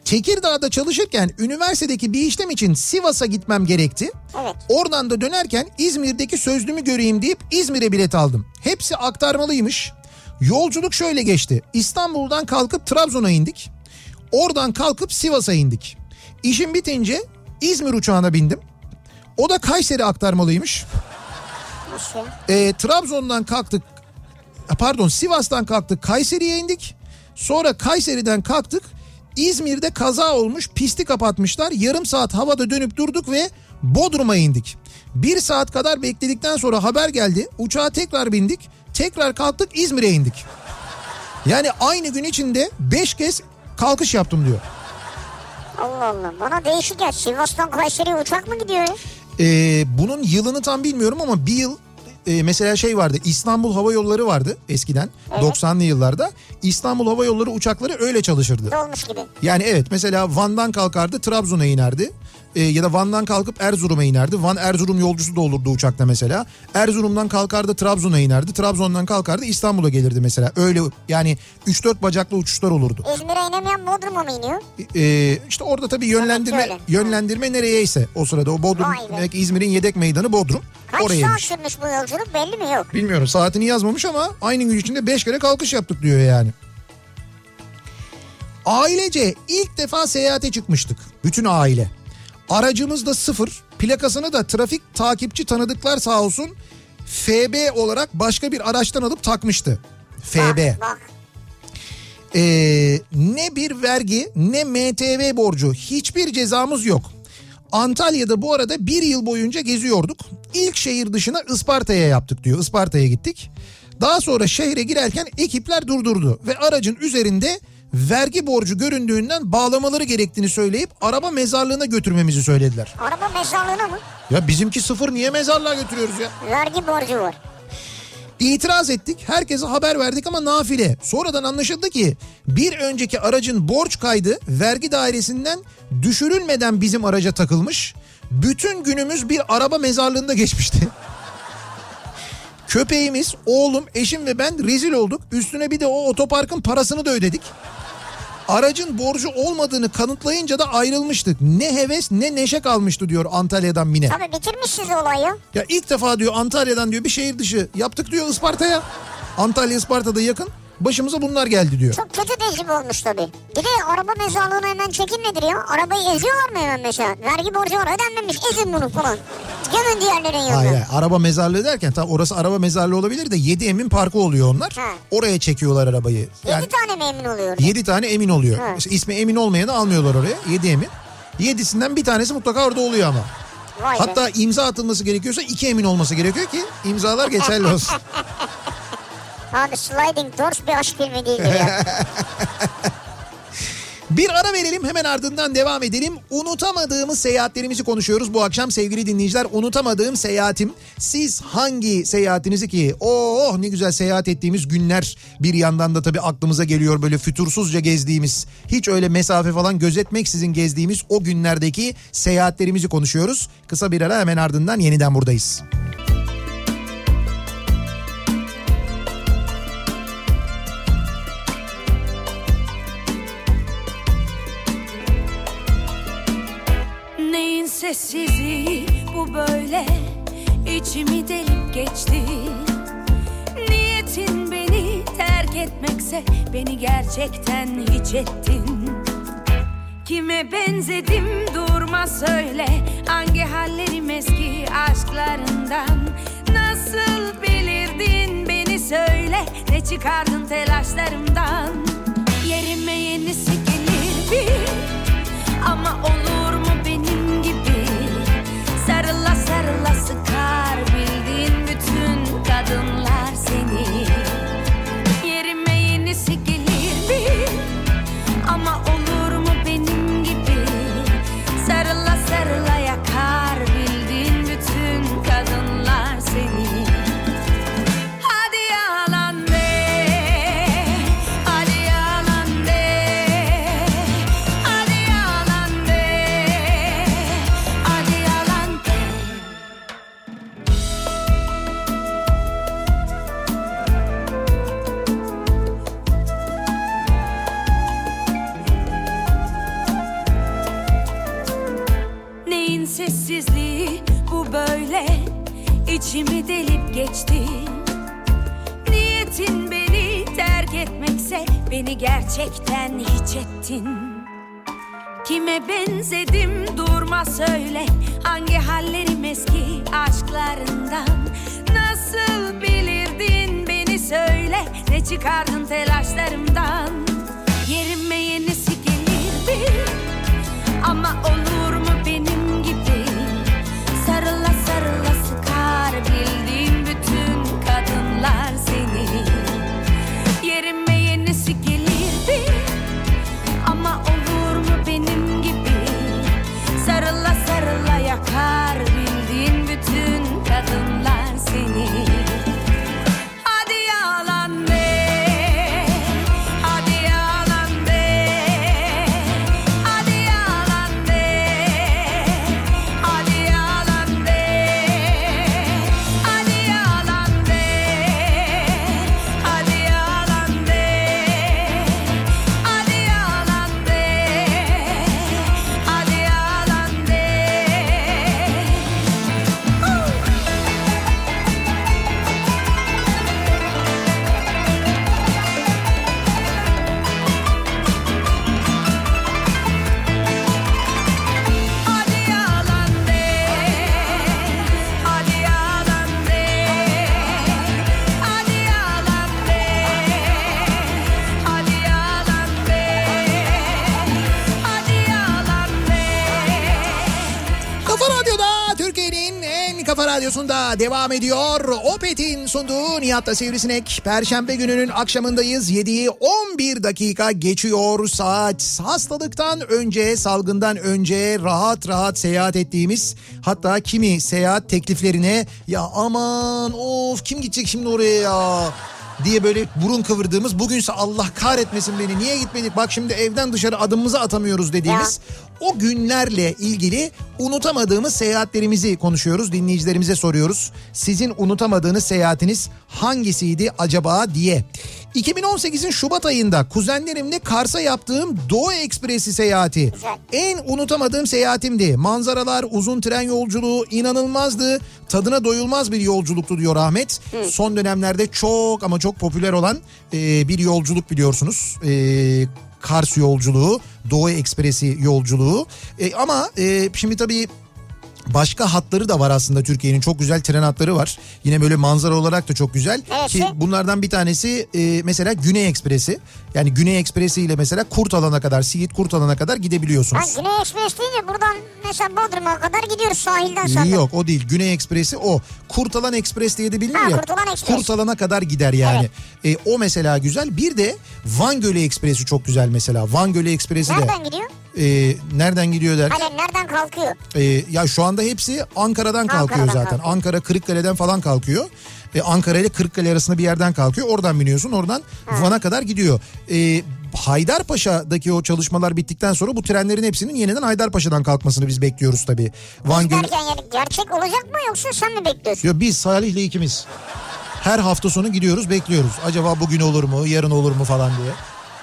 Tekirdağ'da çalışırken üniversitedeki bir işlem için Sivas'a gitmem gerekti. Evet. Oradan da dönerken İzmir'deki sözlümü göreyim deyip İzmir'e bilet aldım. Hepsi aktarmalıymış. Yolculuk şöyle geçti. İstanbul'dan kalkıp Trabzon'a indik. Oradan kalkıp Sivas'a indik. İşim bitince İzmir uçağına bindim. O da Kayseri aktarmalıymış. Nasıl? E, Trabzon'dan kalktık. Pardon, Sivas'tan kalktık Kayseri'ye indik. Sonra Kayseri'den kalktık. İzmir'de kaza olmuş, pisti kapatmışlar. Yarım saat havada dönüp durduk ve Bodrum'a indik. Bir saat kadar bekledikten sonra haber geldi. Uçağa tekrar bindik. Tekrar kalktık, İzmir'e indik. Yani aynı gün içinde beş kez kalkış yaptım diyor. Allah Allah, bana değişik ya. Sivas'tan Kayseri'ye uçak mı gidiyor? Ee, bunun yılını tam bilmiyorum ama bir yıl... Ee, mesela şey vardı, İstanbul Hava Yolları vardı eskiden, evet. doksanlı yıllarda İstanbul Hava Yolları uçakları öyle çalışırdı. Dolmuş gibi. Yani evet, mesela Van'dan kalkardı Trabzon'a inerdi ee, ya da Van'dan kalkıp Erzurum'a inerdi. Van Erzurum yolcusu da olurdu uçakta mesela. Erzurum'dan kalkardı Trabzon'a inerdi, Trabzon'dan kalkardı İstanbul'a gelirdi mesela. Öyle yani üç dört bacaklı uçuşlar olurdu. İzmir'e inemeyen Bodrum'a mı iniyor? Ee, işte orada tabii yönlendirme yönlendirme nereyeyse o sırada o Bodrum, belki İzmir'in yedek meydanı Bodrum. Kaç saat sürmüş bu yolculuk belli mi, yok? Bilmiyorum, saatini yazmamış ama aynı gün içinde beş kere kalkış yaptık diyor yani. Ailece ilk defa seyahate çıkmıştık. Bütün aile. Aracımız da sıfır. Plakasını da trafik takipçi tanıdıklar sağ olsun F B olarak başka bir araçtan alıp takmıştı. F B. Bak, bak. Ee, ne bir vergi ne M T V borcu, hiçbir cezamız yok. Antalya'da bu arada bir yıl boyunca geziyorduk. İlk şehir dışına Isparta'ya yaptık diyor. Isparta'ya gittik. Daha sonra şehre girerken ekipler durdurdu ve aracın üzerinde vergi borcu göründüğünden bağlamaları gerektiğini söyleyip araba mezarlığına götürmemizi söylediler. Araba mezarlığına mı? Ya bizimki sıfır, niye mezarlığa götürüyoruz ya? Vergi borcu var. İtiraz ettik, herkese haber verdik ama nafile. Sonradan anlaşıldı ki bir önceki aracın borç kaydı vergi dairesinden düşürülmeden bizim araca takılmış. Bütün günümüz bir araba mezarlığında geçmişti. Köpeğimiz, oğlum, eşim ve ben rezil olduk. Üstüne bir de o otoparkın parasını da ödedik. Aracın borcu olmadığını kanıtlayınca da ayrılmıştık. Ne heves ne neşe kalmıştı diyor Antalya'dan Mine. Tabii bitirmişsiniz olayı. Ya ilk defa diyor Antalya'dan diyor bir şehir dışı yaptık diyor Isparta'ya. Antalya Isparta'da yakın. Başımıza bunlar geldi diyor. Çok kötü tecrübe olmuş tabii. Bir de araba mezarlığına hemen çekin nedir ya? Arabayı eziyorlar mı hemen mesela? Vergi borcu var, ödenmemiş, ezin bunu falan. Gömün diğerlerin yanına. Hayır, araba mezarlığı derken tam orası araba mezarlığı olabilir de yedi Emin Parkı oluyor onlar. Ha. Oraya çekiyorlar arabayı. Yani yedi tane mi Emin oluyor? yedi tane Emin oluyor. İşte ismi Emin olmayanı almıyorlar oraya. yedi Emin. yedisinden bir tanesi mutlaka orada oluyor ama. Vay Hatta be. imza atılması gerekiyorsa iki Emin olması gerekiyor ki imzalar geçerli olsun. Abi sliding doors bir aşk filmi değildir ya. Bir ara verelim, hemen ardından devam edelim. Unutamadığımız seyahatlerimizi konuşuyoruz bu akşam sevgili dinleyiciler. Unutamadığım seyahatim. Siz hangi seyahatinizi ki? Oh ne güzel seyahat ettiğimiz günler. Bir yandan da tabii aklımıza geliyor böyle fütursuzca gezdiğimiz, hiç öyle mesafe falan gözetmeksizin gezdiğimiz o günlerdeki seyahatlerimizi konuşuyoruz. Kısa bir ara, hemen ardından yeniden buradayız. Sessizliği bu böyle içimi delip geçti. Niyetin beni terk etmekse beni gerçekten hiç ettin. Kime benzedim durma söyle, hangi hallerim eski aşklarından? Nasıl bilirdin beni söyle, ne çıkardın telaşlarımdan? Yerime yenisi gelirdi ama olur mu? Sarıla sarıla sıkar bildiğin bütün kadınlar seni. Yerime yenisi gelir mi? Ama olur mu benim gibi? Sarıla sarıla yakar bildiğin bütün kadınlar seni. Hadi yalan de, hadi yalan de, hadi yalan de. İçimi delip geçti. Niyetin beni terk etmekse beni gerçekten hiç ettin. Kime benzedim durma söyle, hangi hallerim eski aşklarından? Nasıl bilirdin beni söyle, ne çıkardın telaşlarımdan? Yerime yenisi gelirdi ama olur mu benim gibi? Sarıla sarıla sıkar bildiğim bütün kadınlar seni. Yerime yenisi gelirdi ama olur mu benim gibi? Sarıla sarıla yakar bildiğin bütün kadınlar seni. Radyosunda devam ediyor. Opet'in sunduğu Nihat'la Sivrisinek. Perşembe gününün akşamındayız. yediyi on bir dakika geçiyor saat. Hastalıktan önce, salgından önce rahat rahat seyahat ettiğimiz, hatta kimi seyahat tekliflerine ya aman of kim gidecek şimdi oraya ya diye böyle burun kıvırdığımız, bugünse Allah kahretmesin beni niye gitmedik bak şimdi evden dışarı adımımızı atamıyoruz dediğimiz ya. O günlerle ilgili unutamadığımız seyahatlerimizi konuşuyoruz, dinleyicilerimize soruyoruz. Sizin unutamadığınız seyahatiniz hangisiydi acaba diye. iki bin on sekizin Şubat ayında kuzenlerimle Kars'a yaptığım Doğu Ekspresi seyahati. Güzel. En unutamadığım seyahatimdi. Manzaralar, uzun tren yolculuğu inanılmazdı. Tadına doyulmaz bir yolculuktu diyor Ahmet. Hı. Son dönemlerde çok ama çok popüler olan e, bir yolculuk biliyorsunuz. E, Kars yolculuğu, Doğu Ekspresi yolculuğu. E, ama e, şimdi tabii başka hatları da var aslında Türkiye'nin. Çok güzel tren hatları var. Yine böyle manzara olarak da çok güzel. Evet. Ki bunlardan bir tanesi e, mesela Güney Ekspresi. Yani Güney Ekspresi ile mesela Kurtalan'a kadar, Siirt Kurtalan'a kadar gidebiliyorsunuz. Ha, Güney Ekspresi değil de buradan mesela Bodrum'a kadar gidiyoruz sahilden sonra. Yok o değil. Güney Ekspresi o. Kurtalan Ekspres diye de bilinir ya. Kurtalan Ekspres. Kurtalan'a kadar gider yani. Evet. E, o mesela güzel. Bir de Van Gölü Ekspresi çok güzel mesela. Van Gölü Ekspresi nereden de. Nereden gidiyor? E, nereden gidiyor derken? Hani nereden kalkıyor? E, ya şu anda hepsi Ankara'dan kalkıyor Ankara'dan zaten. Kalkıyor. Ankara Kırıkkale'den falan kalkıyor. Ee, Ankara ile Kırıkkale arasında bir yerden kalkıyor. Oradan biniyorsun. Oradan ha. Van'a kadar gidiyor. Ee, Haydarpaşa'daki o çalışmalar bittikten sonra bu trenlerin hepsinin yeniden Haydarpaşa'dan kalkmasını biz bekliyoruz tabii. Van Gölü... yani gerçek olacak mı yoksa sen mi bekliyorsun? Yo, biz Salih'le ikimiz. Her hafta sonu gidiyoruz bekliyoruz. Acaba bugün olur mu? Yarın olur mu falan diye.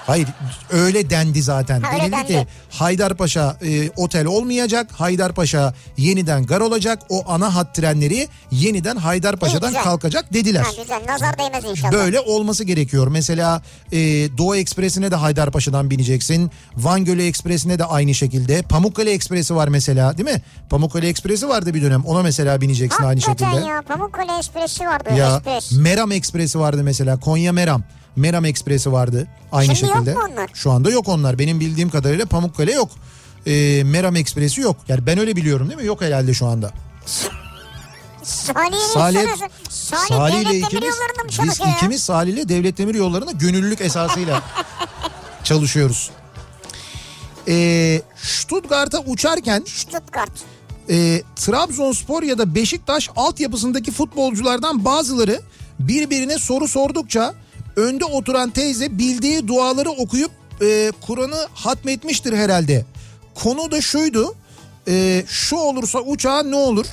Hayır öyle dendi zaten. Ha, öyle dendi ki Haydarpaşa e, otel olmayacak. Haydarpaşa yeniden gar olacak. O ana hat trenleri yeniden Haydarpaşa'dan İyi, kalkacak dediler. Ha, güzel. Nazar değmez inşallah. Böyle olması gerekiyor. Mesela e, Doğu Ekspresi'ne de Haydarpaşa'dan bineceksin. Van Gölü Ekspresi'ne de aynı şekilde. Pamukkale Ekspresi var mesela değil mi? Pamukkale Ekspresi vardı bir dönem. Ona mesela bineceksin ha, aynı şekilde. Ya, Pamukkale Ekspresi vardı. Ya, Ekspres. Meram Ekspresi vardı mesela. Konya Meram. Meram Ekspresi vardı aynı şimdi şekilde. Şu anda yok onlar. Benim bildiğim kadarıyla Pamukkale yok. Ee, Meram Ekspresi yok. Yani ben öyle biliyorum değil mi? Yok herhalde şu anda. Salih, Salih, Salih, Salih ile ikimiz, biz ikimiz Salih ile Devlet Demir Yolları'na gönüllülük esasıyla çalışıyoruz. Ee, Stuttgart'a uçarken Stuttgart. E, Trabzonspor ya da Beşiktaş altyapısındaki futbolculardan bazıları birbirine soru sordukça önde oturan teyze bildiği duaları okuyup e, Kur'an'ı hatmetmiştir herhalde. Konu da şuydu. E, şu olursa uçağa ne olur?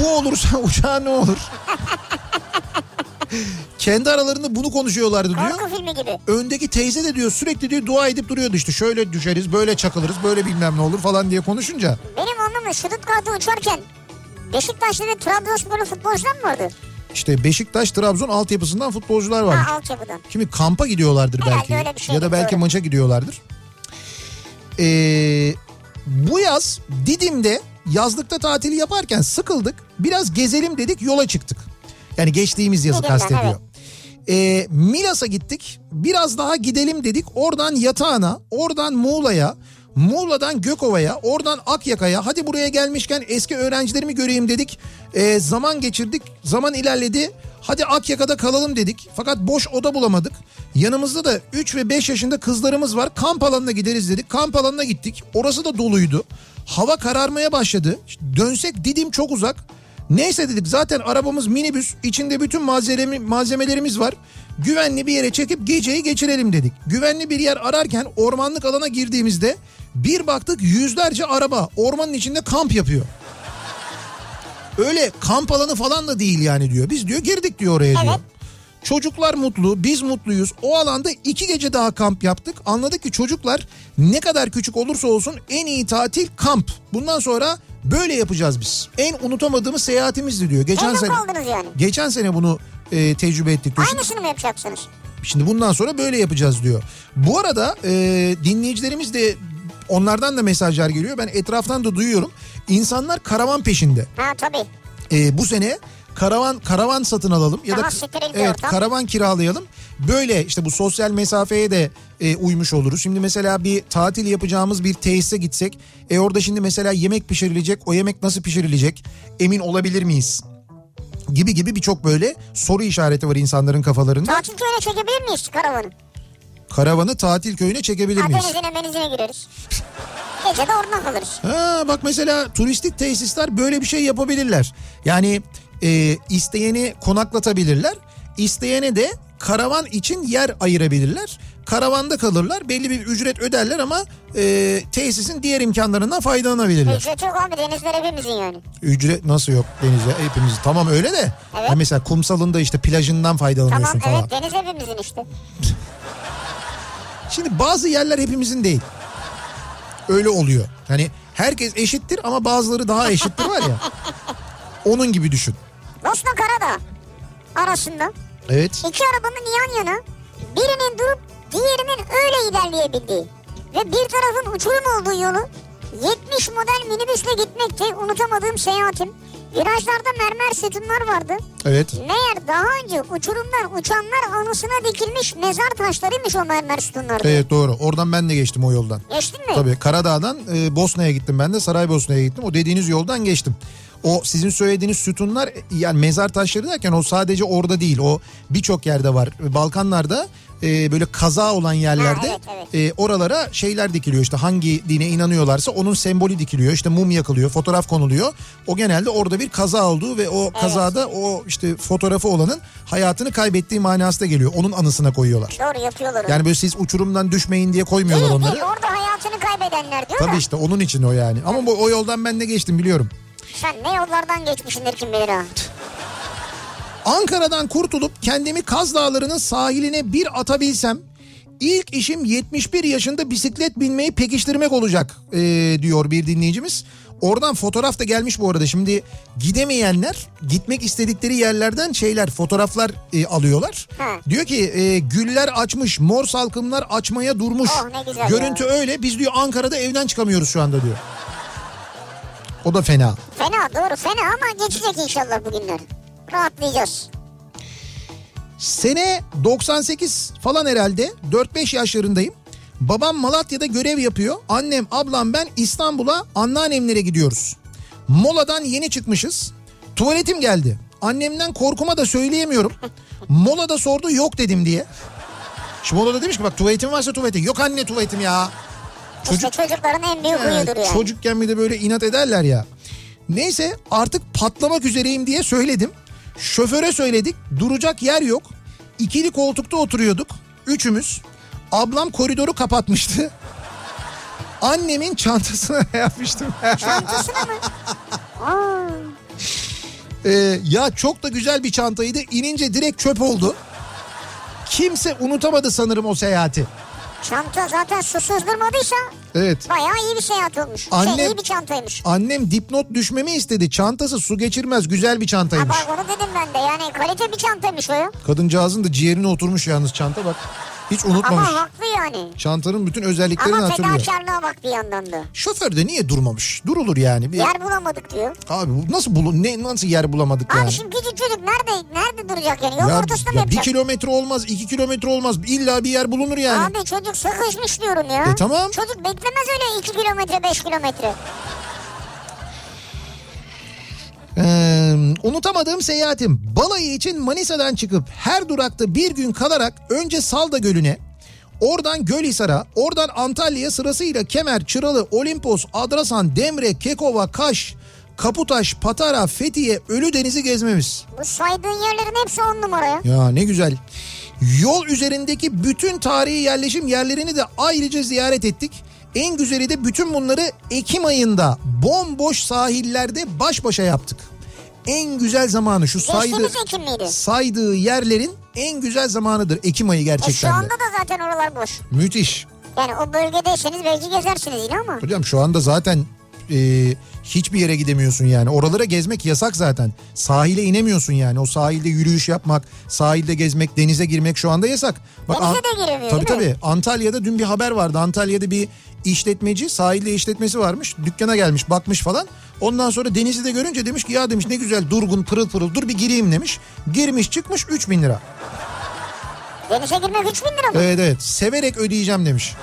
Bu olursa uçağa ne olur? Kendi aralarında bunu konuşuyorlardı diyor. Korku filmi gibi. Öndeki teyze de diyor sürekli diyor dua edip duruyordu işte. Şöyle düşeriz, böyle çakılırız, böyle bilmem ne olur falan diye konuşunca. Benim anlamda Stuttgart'ta uçarken Beşiktaş'ta ve Trabzonspor'un futbolcudan mı vardı? İşte Beşiktaş, Trabzon altyapısından futbolcular varmış. Ha, altyapıdan. Şimdi kampa gidiyorlardır belki. Herhalde öyle bir şey ya da belki doğru. Maça gidiyorlardır. Ee, bu yaz Didim'de yazlıkta tatili yaparken sıkıldık. Biraz gezelim dedik, yola çıktık. Yani geçtiğimiz yazı Didim'den, kastediyor. Evet. Ee, Milas'a gittik. Biraz daha gidelim dedik. Oradan Yatağan'a, oradan Muğla'ya, Muğla'dan Gökova'ya, oradan Akyaka'ya, hadi buraya gelmişken eski öğrencilerimi göreyim dedik. E, zaman geçirdik, zaman ilerledi. Hadi Akyaka'da kalalım dedik. Fakat boş oda bulamadık. Yanımızda da üç ve beş yaşında kızlarımız var. Kamp alanına gideriz dedik. Kamp alanına gittik. Orası da doluydu. Hava kararmaya başladı. Dönsek Didim çok uzak. Neyse dedik, zaten arabamız minibüs. İçinde bütün malzeme, malzemelerimiz var. Güvenli bir yere çekip geceyi geçirelim dedik. Güvenli bir yer ararken ormanlık alana girdiğimizde bir baktık yüzlerce araba ormanın içinde kamp yapıyor. Öyle kamp alanı falan da değil yani diyor. Biz diyor girdik diyor oraya, evet, diyor. Çocuklar mutlu, biz mutluyuz. O alanda iki gece daha kamp yaptık. Anladık ki çocuklar ne kadar küçük olursa olsun en iyi tatil kamp. Bundan sonra böyle yapacağız biz. En unutamadığımız seyahatimizdi diyor. Geçen sene, yani. Geçen sene bunu e, tecrübe ettik. Aynısını mı yapacaksınız? Şimdi bundan sonra böyle yapacağız diyor. Bu arada e, dinleyicilerimiz de, onlardan da mesajlar geliyor. Ben etraftan da duyuyorum. İnsanlar karavan peşinde. Ha tabii. E, bu sene karavan karavan satın alalım ya, tamam, da evet, karavan kiralayalım. Böyle işte bu sosyal mesafeye de e, uymuş oluruz. Şimdi mesela bir tatil yapacağımız bir tesise gitsek, e orada şimdi mesela yemek pişirilecek, o yemek nasıl pişirilecek, emin olabilir miyiz? Gibi gibi birçok böyle soru işareti var insanların kafalarında. Tatil köyüne çekebilir miyiz karavanı? Karavanı tatil köyüne çekebilir miyiz? Ha, denizine menizine gireriz. Gece de oradan kalırız. Ha, bak mesela turistik tesisler böyle bir şey yapabilirler. Yani e, isteyeni konaklatabilirler. İsteyene de karavan için yer ayırabilirler. Karavanda kalırlar. Belli bir ücret öderler ama e, tesisin diğer imkanlarından faydalanabilirler. Ücret yok abi, denizler hepimizin yani. Ücret nasıl yok, denizler hepimiz. Tamam öyle de. Evet. Ya mesela kumsalında işte plajından faydalanıyorsun, tamam, falan. Tamam evet, deniz hepimizin işte. Şimdi bazı yerler hepimizin değil. Öyle oluyor. Hani herkes eşittir ama bazıları daha eşittir var ya. Onun gibi düşün. Bosna Karadağ arasında. Evet. İki arabanın yan yana, birinin durup diğerinin öyle ilerleyebildiği ve bir tarafın uçurum olduğu yolu yetmiş model minibüsle gitmekti unutamadığım seyahatim. Virajlarda mermer sütunlar vardı. Evet. Meğer daha önce uçurumdan uçanlar anısına dikilmiş mezar taşlarıymış o mermer sütunlar. Evet doğru. Oradan ben de geçtim o yoldan. Geçtin mi? Tabii Karadağ'dan e, Bosna'ya gittim ben de. Saraybosna'ya gittim. O dediğiniz yoldan geçtim. O sizin söylediğiniz sütunlar yani mezar taşları derken o sadece orada değil. O birçok yerde var. Balkanlarda e, böyle kaza olan yerlerde ha, evet, evet. E, oralara şeyler dikiliyor. İşte hangi dine inanıyorlarsa onun sembolü dikiliyor. İşte mum yakılıyor, fotoğraf konuluyor. O genelde orada bir kaza olduğu ve o kazada evet. o işte fotoğrafı olanın hayatını kaybettiği manası da geliyor. Onun anısına koyuyorlar. Doğru yapıyorlar. Yani böyle siz uçurumdan düşmeyin diye koymuyorlar değil, onları. Değil, orada hayatını kaybedenler diyor. Tabii da. İşte onun için o yani. Ama bu, o yoldan ben de geçtim biliyorum. Sen ne yollardan geçmişsindir kim bilir ha. Ankara'dan kurtulup kendimi Kaz Dağları'nın sahiline bir atabilsem ilk işim yetmiş bir yaşında bisiklet binmeyi pekiştirmek olacak ee, diyor bir dinleyicimiz. Oradan fotoğraf da gelmiş bu arada. Şimdi gidemeyenler gitmek istedikleri yerlerden şeyler, fotoğraflar e, alıyorlar. Hı. Diyor ki e, güller açmış, mor salkımlar açmaya durmuş. Oh, ne güzel görüntü ya. Öyle. Biz diyor Ankara'da evden çıkamıyoruz şu anda diyor. O da fena. Fena doğru fena ama geçecek inşallah bu günler. Rahatlayacağız. Sene doksan sekiz falan herhalde, dört beş yaşlarındayım. Babam Malatya'da görev yapıyor. Annem, ablam, ben İstanbul'a anneannemlere gidiyoruz. Moladan yeni çıkmışız. Tuvaletim geldi. Annemden korkuma da söyleyemiyorum. Molada sordu yok dedim diye. Şimdi molada demiş ki bak tuvaletim varsa tuvaletim. Yok anne tuvaletim ya. Çocuk, işte çocukların en büyük huyudur yani. Çocukken bir de böyle inat ederler ya. Neyse artık patlamak üzereyim diye söyledim. Şoföre söyledik, duracak yer yok. İkili koltukta oturuyorduk üçümüz. Ablam koridoru kapatmıştı. Annemin çantasına yapmıştım. Çantasına mı? Aa. Ee, ya çok da güzel bir çantaydı. İnince direkt çöp oldu. Kimse unutamadı sanırım o seyahati. Çanta zaten susuz durmadıysa Evet. Bayağı iyi bir seyahat olmuş. Annem, şey, iyi bir çantaymış. Annem dipnot düşmemi istedi. Çantası su geçirmez, güzel bir çantaymış. Ha, bak onu dedim ben de, yani kalite bir çantaymış o ya. Kadıncağızın da ciğerine oturmuş yalnız çanta, bak. Hiç unutmamış. Ama haklı yani. Çantanın bütün özelliklerini ama hatırlıyor. Ama fedakarlığa bak bir yandan da. Şoför de niye durmamış? Durulur yani. Bir... Yer bulamadık diyor. Abi nasıl bul ne nasıl yer bulamadık abi yani? Abi şimdi küçük çocuk nerede nerede duracak yani? Yol ya, ortasında mı ya yapacak? Bir kilometre olmaz, iki kilometre olmaz. İlla bir yer bulunur yani. Abi çocuk sıkışmış diyorum ya. E tamam. Çocuk beklemez öyle iki kilometre, beş kilometre. Ee, unutamadığım seyahatim. Balayı için Manisa'dan çıkıp her durakta bir gün kalarak önce Salda Gölü'ne, oradan Gölhisar'a, oradan Antalya'ya sırasıyla Kemer, Çıralı, Olimpos, Adrasan, Demre, Kekova, Kaş, Kaputaş, Patara, Fethiye, Ölüdeniz'i gezmemiz. Bu saydığın yerlerin hepsi on numara. Ya ne güzel. Yol üzerindeki bütün tarihi yerleşim yerlerini de ayrıca ziyaret ettik. En güzeli de bütün bunları Ekim ayında bomboş sahillerde baş başa yaptık. En güzel zamanı şu saydığı, saydığı yerlerin en güzel zamanıdır Ekim ayı gerçekten. E şu anda da zaten oralar boş. Müthiş. Yani o bölgedeyseniz belki gezersiniz yine ama. Hocam şu anda zaten e, hiçbir yere gidemiyorsun yani. Oralara gezmek yasak zaten. Sahile inemiyorsun yani. O sahilde yürüyüş yapmak, sahilde gezmek, denize girmek şu anda yasak. Bak, denize de giremiyor. Tabii tabii. Antalya'da dün bir haber vardı. Antalya'da bir İşletmeci, sahilde işletmesi varmış, dükkana gelmiş bakmış falan, ondan sonra denizi de görünce demiş ki ya demiş ne güzel durgun pırıl pırıl, dur bir gireyim demiş, girmiş çıkmış üç bin lira. Denize girmek üç bin lira mı? Evet evet, severek ödeyeceğim demiş.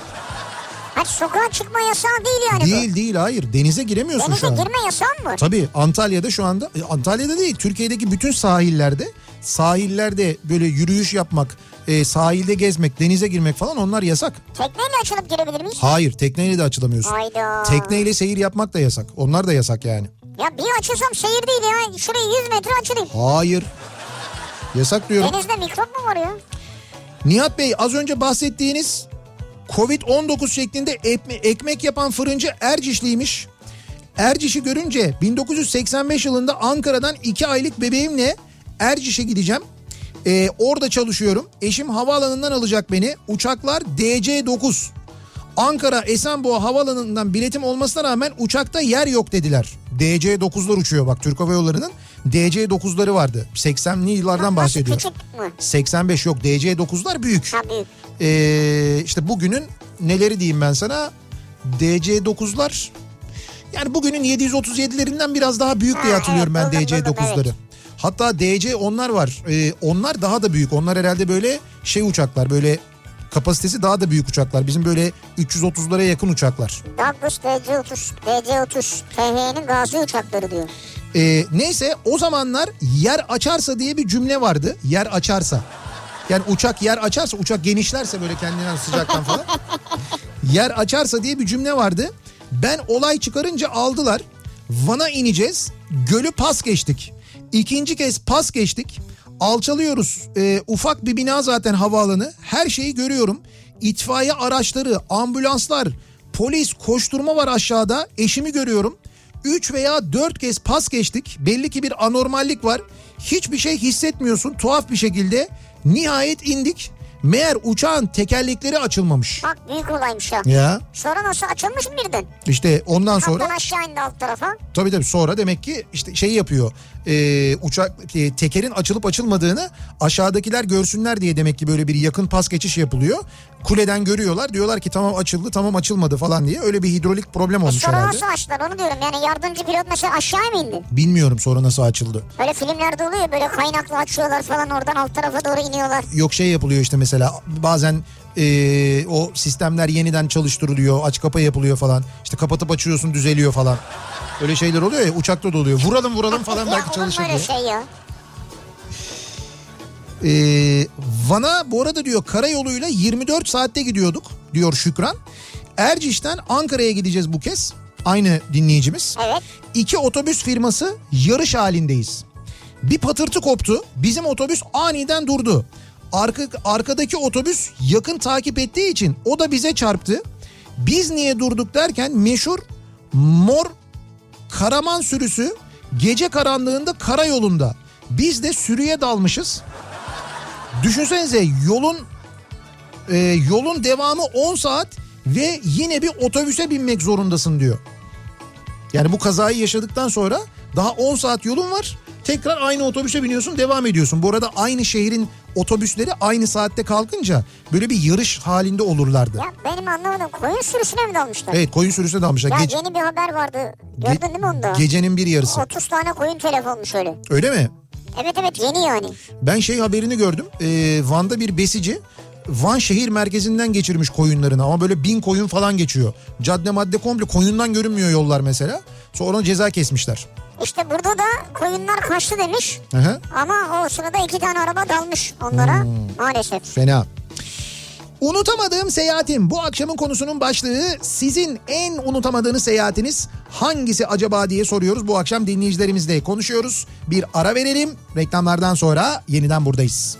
Hayır, sokağa çıkma yasağı değil yani. Değil bu. Değil, hayır, denize giremiyorsun denize şu an. Denize girme yasağı mı var? Tabii Antalya'da şu anda, Antalya'da değil Türkiye'deki bütün sahillerde, sahillerde böyle yürüyüş yapmak, E, sahilde gezmek, denize girmek falan onlar yasak. Tekneyle açılıp girebilir miyiz? Hayır, tekneyle de açılamıyorsun. Hayda. Tekneyle seyir yapmak da yasak. Onlar da yasak yani. Ya bir açılsam seyir değil ya. Şurayı yüz metre açılayım. Hayır. Yasak diyorum. Denizde mikrop mu var ya? Nihat Bey, az önce bahsettiğiniz kovid on dokuz şeklinde ekmek yapan fırıncı Ercişliymiş. Erciş'i görünce bin dokuz yüz seksen beş yılında Ankara'dan iki aylık bebeğimle Erciş'e gideceğim. Ee, orada çalışıyorum. Eşim havaalanından alacak beni. Uçaklar D C dokuz. Ankara Esenboğa havaalanından biletim olmasına rağmen uçakta yer yok dediler. D C dokuzlar uçuyor bak, Türk Hava Yolları'nın D C dokuzları vardı. seksenli yıllardan bahsediyor. seksen beş yok, D C dokuzlar büyük. Ee, işte bugünün neleri diyeyim ben sana? D C dokuzlar yani bugünün yedi yüz otuz yedilerinden biraz daha büyük diye hatırlıyorum ben D C dokuzları. Hatta D C onlar var. Ee, onlar daha da büyük. Onlar herhalde böyle şey uçaklar, böyle kapasitesi daha da büyük uçaklar. Bizim böyle üç yüz otuzlara yakın uçaklar. Douglas D C otuz, D C otuz, T H'nin gazi uçakları diyor. Ee, neyse, o zamanlar yer açarsa diye bir cümle vardı. Yer açarsa. Yani uçak yer açarsa, uçak genişlerse böyle kendinden sıcaktan falan. Yer açarsa diye bir cümle vardı. Ben olay çıkarınca aldılar. Van'a ineceğiz. Gölü pas geçtik. İkinci kez pas geçtik. Alçalıyoruz. Ee, ufak bir bina zaten havaalanı. Her şeyi görüyorum. İtfaiye araçları, ambulanslar, polis, koşturma var aşağıda. Eşimi görüyorum. Üç veya dört kez pas geçtik. Belli ki bir anormallik var. Hiçbir şey hissetmiyorsun tuhaf bir şekilde. Nihayet indik. Meğer uçağın tekerlekleri açılmamış. Bak büyük olaymış ya. Ya. Sonra nasıl açılmış mı birden? İşte ondan sonra. Kaptan aşağı indi alt tarafa. Tabii tabii, sonra demek ki işte şey yapıyor. E, uçak e, tekerin açılıp açılmadığını aşağıdakiler görsünler diye demek ki böyle bir yakın pas geçiş yapılıyor. Kuleden görüyorlar, diyorlar ki tamam açıldı, tamam açılmadı falan diye, öyle bir hidrolik problem olmuş e, sonra herhalde. Sonra nasıl açtılar onu diyorum yani, yardımcı pilot mesela aşağıya mı indi? Bilmiyorum sonra nasıl açıldı. Böyle filmlerde oluyor böyle kaynaklı açıyorlar falan, oradan alt tarafa doğru iniyorlar. Yok şey yapılıyor işte mesela bazen e, o sistemler yeniden çalıştırılıyor, aç kapa yapılıyor falan, işte kapatıp açıyorsun düzeliyor falan. Öyle şeyler oluyor ya, uçakta da oluyor. Vuralım vuralım falan belki çalışır diye. Şey ya. Ee, Van'a bu arada diyor karayoluyla yirmi dört saatte gidiyorduk diyor Şükran. Erciş'ten Ankara'ya gideceğiz bu kez. Aynı dinleyicimiz. Evet. İki otobüs firması yarış halindeyiz. Bir patırtı koptu. Bizim otobüs aniden durdu. Arka, arkadaki otobüs yakın takip ettiği için o da bize çarptı. Biz niye durduk derken meşhur mor karaman sürüsü gece karanlığında karayolunda. Biz de sürüye dalmışız. Düşünsenize yolun e, yolun devamı on saat, ve yine bir otobüse binmek zorundasın diyor. Yani bu kazayı yaşadıktan sonra daha on saat yolun var. Tekrar aynı otobüse biniyorsun, devam ediyorsun. Bu arada aynı şehrin otobüsleri aynı saatte kalkınca böyle bir yarış halinde olurlardı. Ya benim anlamadım, koyun sürüsüne mi dalmışlar? Evet, koyun sürüsüne dalmışlar. Ya Ge- yeni bir haber vardı. Gördün Ge- değil mi onu da? Gecenin bir yarısı. otuz tane koyun telef olmuş öyle. Öyle mi? Evet evet, yeni yani. Ben şey haberini gördüm. Ee, Van'da bir besici Van şehir merkezinden geçirmiş koyunlarını, ama böyle bin koyun falan geçiyor. Cadde madde komple koyundan görünmüyor yollar mesela. Sonra ceza kesmişler. İşte burada da koyunlar kaçtı demiş. Aha. Ama o sırada iki tane araba dalmış onlara hmm. maalesef. Fena. Unutamadığım seyahatim. Bu akşamın konusunun başlığı, sizin en unutamadığınız seyahatiniz hangisi acaba diye soruyoruz. Bu akşam dinleyicilerimizle konuşuyoruz. Bir ara verelim. Reklamlardan sonra yeniden buradayız.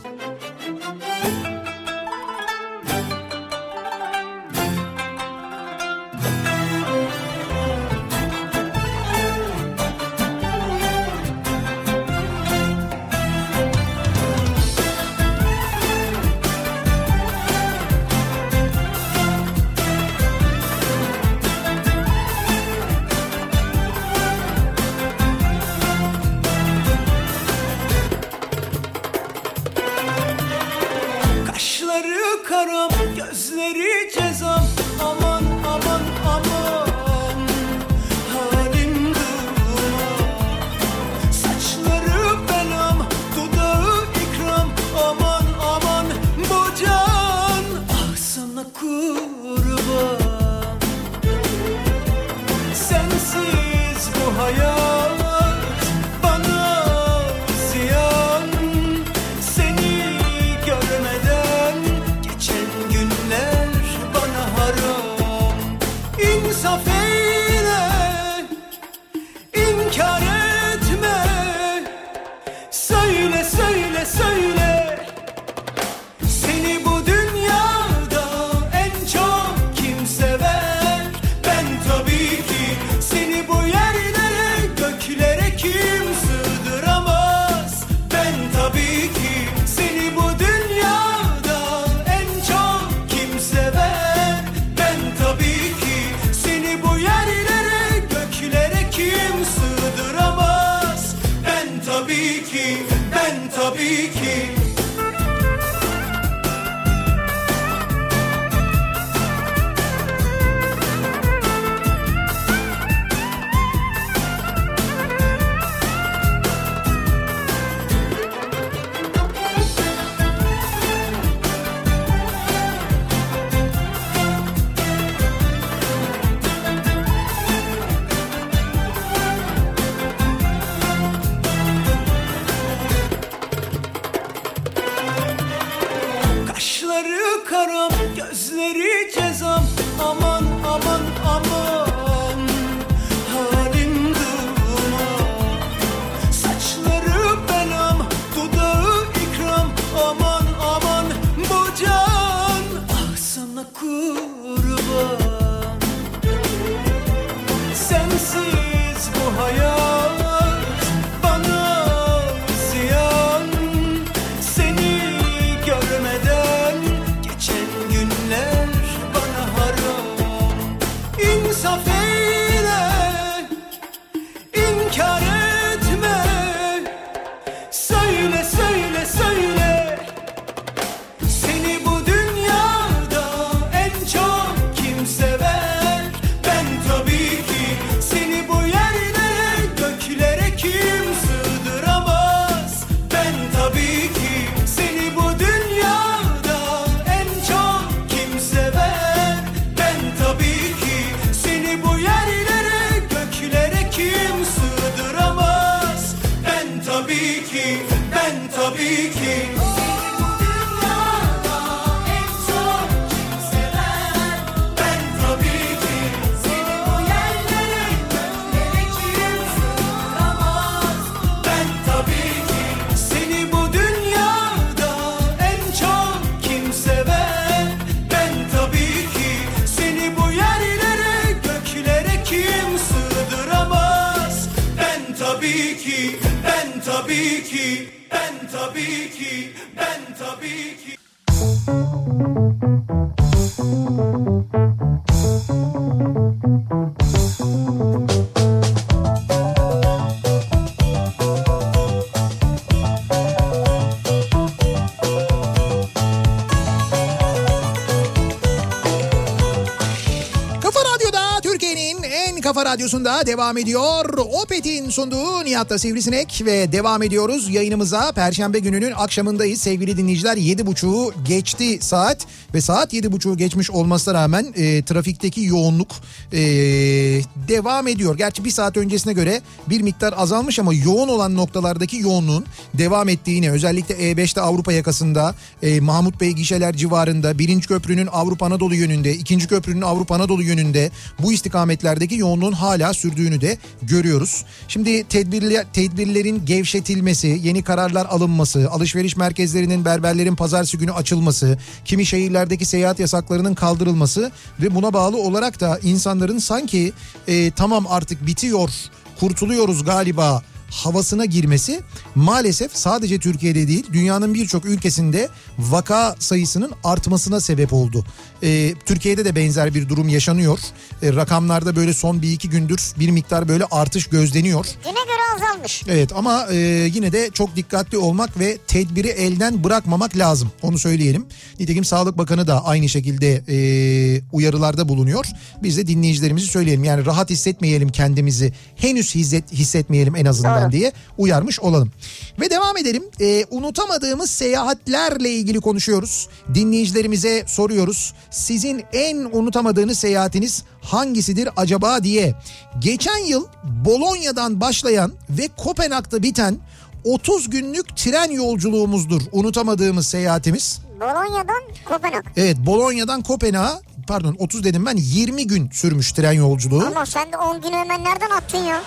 Ben tabii ki, ben tabii ki. Kafa Radyosu'nda devam ediyor. Opet'in sunduğu Nihat'la Sivrisinek ve devam ediyoruz yayınımıza. Perşembe gününün akşamındayız sevgili dinleyiciler. yedi buçuğu geçti saat ve saat yedi buçuğu geçmiş olmasına rağmen e, trafikteki yoğunluk e, devam ediyor. Gerçi bir saat öncesine göre bir miktar azalmış ama yoğun olan noktalardaki yoğunluğun devam ettiğini, özellikle E beşte Avrupa yakasında e, Mahmut Bey gişeler civarında, birinci köprünün Avrupa Anadolu yönünde, ikinci köprünün Avrupa Anadolu yönünde bu istikametlerdeki yoğunluğun hala sürdüğünü de görüyoruz. Şimdi tedbirler, tedbirlerin gevşetilmesi, yeni kararlar alınması, alışveriş merkezlerinin berberlerin pazartesi günü açılması, kimi şehirlerdeki seyahat yasaklarının kaldırılması ve buna bağlı olarak da insanların sanki e, tamam artık bitiyor, kurtuluyoruz galiba havasına girmesi maalesef sadece Türkiye'de değil dünyanın birçok ülkesinde vaka sayısının artmasına sebep oldu. Ee, Türkiye'de de benzer bir durum yaşanıyor. Ee, rakamlarda böyle son bir iki gündür bir miktar böyle artış gözleniyor. Güne göre azalmış. Evet ama e, yine de çok dikkatli olmak ve tedbiri elden bırakmamak lazım. Onu söyleyelim. Nitekim Sağlık Bakanı da aynı şekilde e, uyarılarda bulunuyor. Biz de dinleyicilerimizi söyleyelim. Yani rahat hissetmeyelim kendimizi. Henüz hisset, hissetmeyelim en azından. Doğru. Diye uyarmış olalım. Ve devam edelim. E, unutamadığımız seyahatlerle ilgili konuşuyoruz. Dinleyicilerimize soruyoruz. Sizin en unutamadığınız seyahatiniz hangisidir acaba diye. Geçen yıl Bolonya'dan başlayan ve Kopenhag'da biten otuz günlük tren yolculuğumuzdur unutamadığımız seyahatimiz. Bolonya'dan Kopenhag. Evet, Bolonya'dan Kopenhag'a. Pardon, otuz dedim ben, yirmi gün sürmüş tren yolculuğu. Ama sen de on günü hemen nereden attın ya?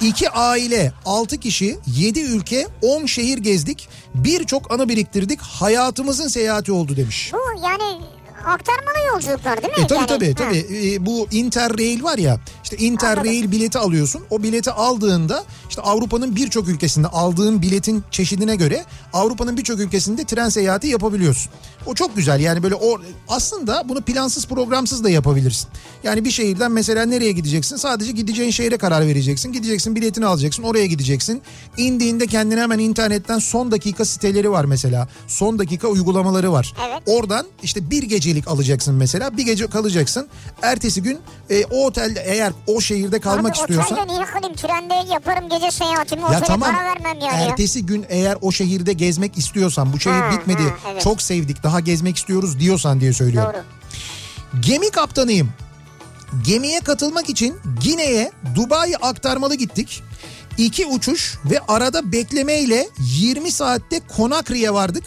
İki aile, altı kişi, yedi ülke, on şehir gezdik. Birçok anı biriktirdik. Hayatımızın seyahati oldu demiş. Bu yani aktarmalı yolculuklar değil mi? E, tabii yani, tabii. tabii. E, bu Interrail var ya, işte Interrail Anladım. bileti alıyorsun. O bileti aldığında işte Avrupa'nın birçok ülkesinde aldığın biletin çeşidine göre Avrupa'nın birçok ülkesinde tren seyahati yapabiliyorsun. O çok güzel yani, böyle o, aslında bunu plansız programsız da yapabilirsin. Yani bir şehirden mesela nereye gideceksin? Sadece gideceğin şehre karar vereceksin. Gideceksin, biletini alacaksın, oraya gideceksin. İndiğinde kendine hemen internetten son dakika siteleri var mesela. Son dakika uygulamaları var. Evet. Oradan işte bir gecelik alacaksın mesela. Bir gece kalacaksın. Ertesi gün e, o otelde, eğer o şehirde kalmak Abi, istiyorsan. Otelde niye kalayım? Trende yaparım gece seyahatimi. Otele tamam, para vermem yani. Ertesi gün eğer o şehirde gezmek istiyorsan, bu şehir ha, bitmedi, ha, evet. çok sevdik, daha Daha gezmek istiyoruz diyorsan diye söylüyorum. Doğru. Gemi kaptanıyım. Gemiye katılmak için Gine'ye Dubai aktarmalı gittik. İki uçuş ve arada beklemeyle yirmi saatte Konakri'ye vardık.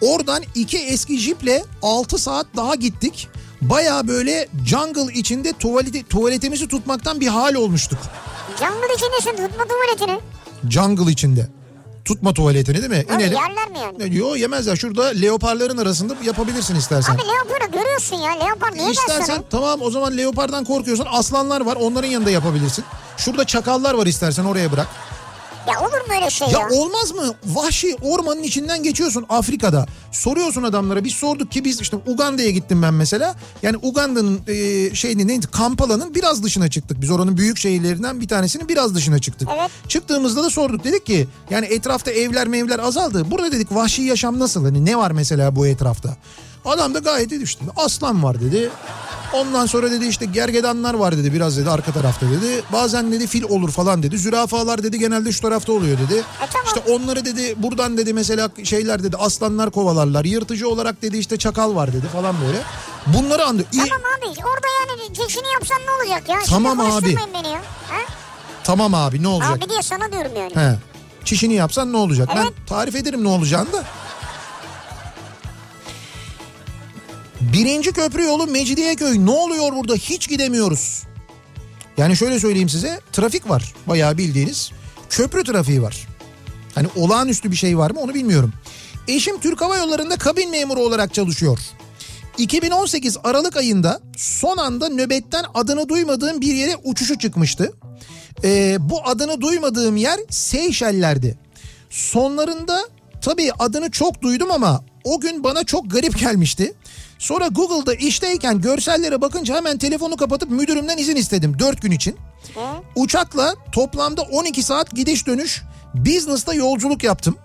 Oradan iki eski jiple altı saat daha gittik. Baya böyle jungle içinde tuvaleti, tuvaletimizi tutmaktan bir hal olmuştuk. Jungle içindesin, tutma tuvaletini. Jungle içinde. Tutma tuvaletini değil mi? Abi İnelim. Yerler mi yani? Yok, yemezler. Şurada leoparların arasında yapabilirsin istersen. Abi leoparı görüyorsun ya. Leopar niye gelsin? İstersen sana? Tamam, o zaman leopardan korkuyorsan aslanlar var. Onların yanında yapabilirsin. Şurada çakallar var, istersen oraya bırak. Ya olur mu öyle şey ya? Ya olmaz mı? Vahşi ormanın içinden geçiyorsun Afrika'da. Soruyorsun adamlara. Biz sorduk ki biz işte Uganda'ya gittim ben mesela. Yani Uganda'nın e, şeyini neydi? Kampala'nın biraz dışına çıktık. Biz oranın büyük şehirlerinden bir tanesinin biraz dışına çıktık. Evet. Çıktığımızda da sorduk. Dedik ki yani etrafta evler mevler azaldı. Burada dedik vahşi yaşam nasıl? Hani ne var mesela bu etrafta? Adam da gayet dedi işte. Aslan var dedi. Ondan sonra dedi işte gergedanlar var dedi, biraz dedi arka tarafta dedi. Bazen dedi fil olur falan dedi. Zürafalar dedi genelde şu tarafta oluyor dedi. İşte onları dedi buradan dedi mesela şeyler dedi aslanlar kovalarlar. Yırtıcı olarak dedi işte çakal var dedi falan böyle. Bunları andı. Tamam abi, orada yani cekini yapsan ne olacak ya? Tamam abi. Beni ya. Tamam abi, ne olacak? Abi diye sana diyorum yani. He. Çişini yapsan ne olacak? Evet. Ben tarif ederim ne olacağını da. Birinci köprü yolu Mecidiyeköy, ne oluyor burada, hiç gidemiyoruz. Yani şöyle söyleyeyim size, trafik var bayağı, bildiğiniz köprü trafiği var. Hani olağanüstü bir şey var mı onu bilmiyorum. Eşim Türk Hava Yolları'nda kabin memuru olarak çalışıyor. iki bin on sekiz Aralık ayında son anda nöbetten adını duymadığım bir yere uçuşu çıkmıştı. Ee, bu adını duymadığım yer Seyşeller'di. Sonlarında tabii adını çok duydum ama o gün bana çok garip gelmişti. Sonra Google'da işteyken görsellere bakınca hemen telefonu kapatıp müdürümden izin istedim dört gün için. Uçakla toplamda on iki saat gidiş dönüş business'ta yolculuk yaptım.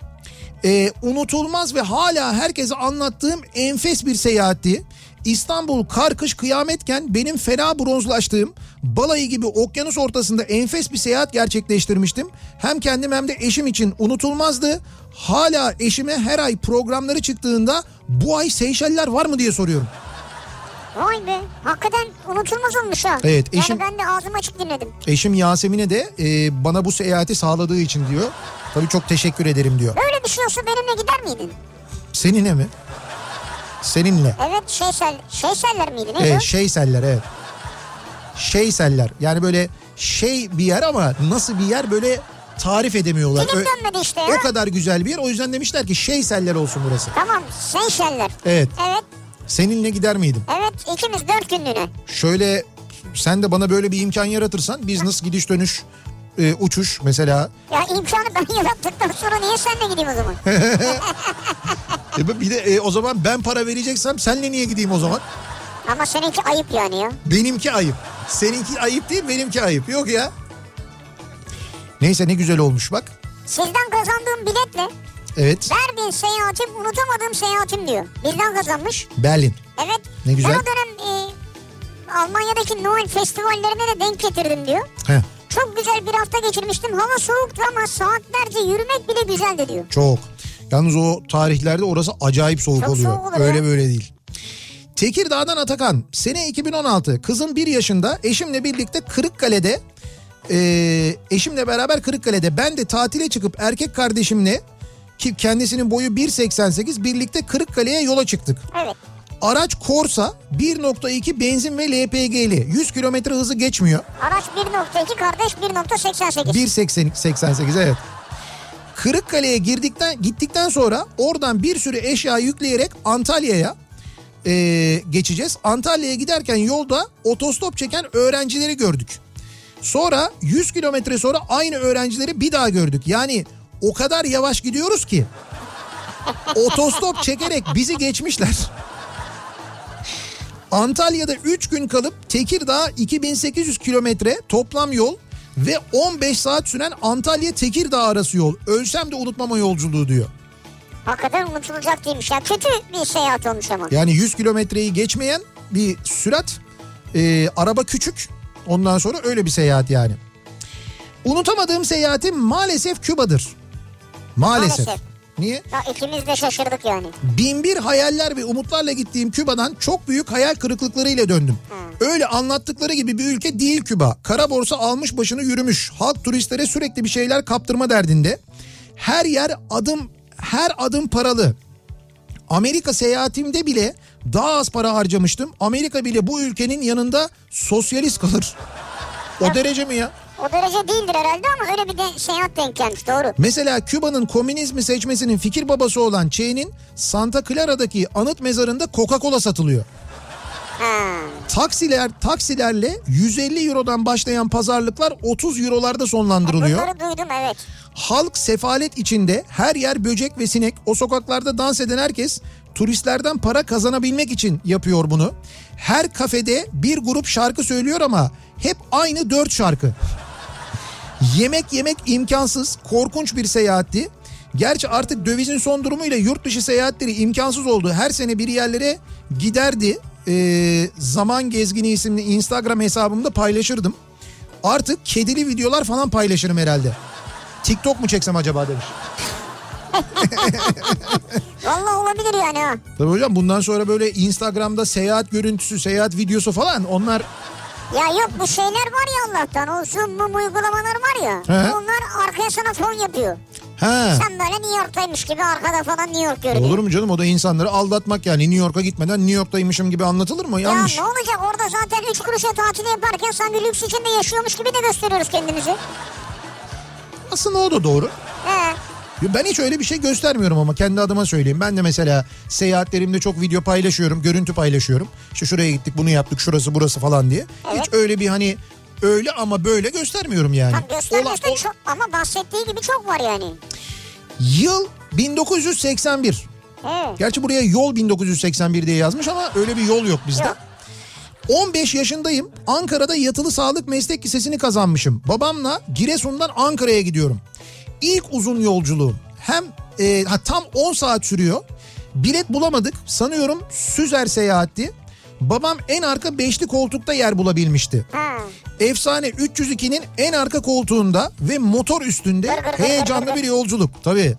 Ee, unutulmaz ve hala herkese anlattığım enfes bir seyahatti. İstanbul karkış kıyametken benim fena bronzlaştığım balayı gibi okyanus ortasında enfes bir seyahat gerçekleştirmiştim. Hem kendim hem de eşim için unutulmazdı. Hala eşime her ay programları çıktığında bu ay Seyşeller var mı diye soruyorum. Vay be, hakikaten unutulmaz olmuş ha. Evet, eşim, yani ben de ağzım açık dinledim. Eşim Yasemin'e de e, bana bu seyahati sağladığı için diyor. Tabii çok teşekkür ederim diyor. Böyle bir şey olsa benimle gider miydin? Seninle mi? Seninle. Evet, şeysel, şeyseller miydi? Neydi? Evet, şeyseller, evet. Şeyseller, yani böyle şey bir yer ama nasıl bir yer böyle tarif edemiyorlar. Dilim dönmedi işte ya. O kadar güzel bir yer, o yüzden demişler ki şeyseller olsun burası. Tamam, şeyseller. Evet. Evet. Seninle gider miydim? Evet, ikimiz dört günlüğüne. Şöyle sen de bana böyle bir imkan yaratırsan business gidiş dönüş e, uçuş mesela. Ya imkanı ben yarattıktan sonra niye seninle gideyim o zaman? e, bir de e, o zaman ben para vereceksem seninle niye gideyim o zaman? Ama seninki ayıp yani ya. Benimki ayıp. Seninki ayıp değil, benimki ayıp. Yok ya. Neyse, ne güzel olmuş bak. Sizden kazandığım biletle. Evet. Berlin seyahatim, unutamadığım seyahatim diyor. Bizden kazanmış. Berlin. Evet. Ne güzel. Ben o dönem e, Almanya'daki Noel festivallerine de denk getirdim diyor. He. Çok güzel bir hafta geçirmiştim. Hava soğuktu ama saatlerce yürümek bile güzeldi diyor. Çok. Yalnız o tarihlerde orası acayip soğuk Çok oluyor. Soğuk Öyle ya. Böyle değil. Tekirdağ'dan Atakan. Sene iki bin on altı. Kızım bir yaşında. Eşimle birlikte Kırıkkale'de. E, eşimle beraber Kırıkkale'de. Ben de tatile çıkıp erkek kardeşimle, ki kendisinin boyu bir seksen sekiz, birlikte Kırıkkale'ye yola çıktık. Evet. Araç Corsa, bir nokta iki benzin ve L P G'li. yüz kilometre hızı geçmiyor. Araç bir nokta iki, kardeş bir nokta seksen sekiz. bir nokta seksen sekiz, evet. Kırıkkale'ye girdikten gittikten sonra oradan bir sürü eşya yükleyerek Antalya'ya e, geçeceğiz. Antalya'ya giderken yolda otostop çeken öğrencileri gördük. Sonra yüz kilometre sonra aynı öğrencileri bir daha gördük. Yani o kadar yavaş gidiyoruz ki otostop çekerek bizi geçmişler. Antalya'da üç gün kalıp Tekirdağ iki bin sekiz yüz kilometre toplam yol ve on beş saat süren Antalya-Tekirdağ arası yol. Ölsem de unutmama yolculuğu diyor. Hakikaten unutulacak değilmiş ya. Kötü bir seyahat olmuş ama. Yani yüz kilometreyi geçmeyen bir sürat. E, araba küçük. Ondan sonra öyle bir seyahat yani. Unutamadığım seyahatim maalesef Küba'dır. Maalesef. Maalesef. Niye? Ya ikimiz de şaşırdık yani. Bin bir hayaller ve umutlarla gittiğim Küba'dan çok büyük hayal kırıklıklarıyla döndüm. Hmm. Öyle anlattıkları gibi bir ülke değil Küba. Kara borsa almış başını yürümüş. Halk turistlere sürekli bir şeyler kaptırma derdinde. Her yer adım, her adım paralı. Amerika seyahatimde bile daha az para harcamıştım. Amerika bile bu ülkenin yanında sosyalist kalır. O ya, derece mi ya? O derece değildir herhalde ama öyle bir de seyahat denk gelmiş, doğru. Mesela Küba'nın komünizmi seçmesinin fikir babası olan Che'nin Santa Clara'daki anıt mezarında Coca-Cola satılıyor. Ha. Taksiler, taksilerle yüz elli Euro'dan başlayan pazarlıklar otuz Euro'larda sonlandırılıyor. E, bunları duydum, evet. Halk sefalet içinde, her yer böcek ve sinek. O sokaklarda dans eden herkes turistlerden para kazanabilmek için yapıyor bunu. Her kafede bir grup şarkı söylüyor ama hep aynı dört şarkı. Yemek yemek imkansız, korkunç bir seyahatti. Gerçi artık dövizin son durumuyla yurt dışı seyahatleri imkansız oldu. Her sene bir yerlere giderdi. Ee, Zaman Gezgini isimli Instagram hesabımda paylaşırdım. Artık kedili videolar falan paylaşırım herhalde. TikTok mu çeksem acaba demiş. Vallahi olabilir yani ha. Tabii hocam, bundan sonra böyle Instagram'da seyahat görüntüsü, seyahat videosu falan onlar... Ya yok, bu şeyler var ya Allah'tan, o Zoom uygulamalar var ya. He. Onlar arkaya sana fon yapıyor. He. Sen böyle New York'taymış gibi arkada falan New York görünüyor. Olur mu canım, o da insanları aldatmak yani. New York'a gitmeden New York'taymışım gibi anlatılır mı? Yanlış. Ya ne olacak, orada zaten üç kuruşa tatil yaparken sanki lüks içinde yaşıyormuş gibi de gösteriyoruz kendimizi. Aslında o da doğru. He. Ben hiç öyle bir şey göstermiyorum ama kendi adıma söyleyeyim. Ben de mesela seyahatlerimde çok video paylaşıyorum, görüntü paylaşıyorum. İşte şuraya gittik, bunu yaptık, şurası burası falan diye. Evet. Hiç öyle bir hani öyle ama böyle göstermiyorum yani. Tam göstermiyorsun Ola, o... çok, ama bahsettiği gibi çok var yani. Yıl bin dokuz yüz seksen bir. Evet. Gerçi buraya yol bin dokuz yüz seksen bir diye yazmış ama öyle bir yol yok bizde. Yok. on beş yaşındayım. Ankara'da yatılı sağlık meslek lisesini kazanmışım. Babamla Giresun'dan Ankara'ya gidiyorum. İlk uzun yolculuğum. Hem e, ha, tam on saat sürüyor. Bilet bulamadık. Sanıyorum Süzer seyahatti. Babam en arka beşli koltukta yer bulabilmişti. Ha. Efsane üç yüz ikinin en arka koltuğunda ve motor üstünde heyecanlı bir yolculuk. Tabii.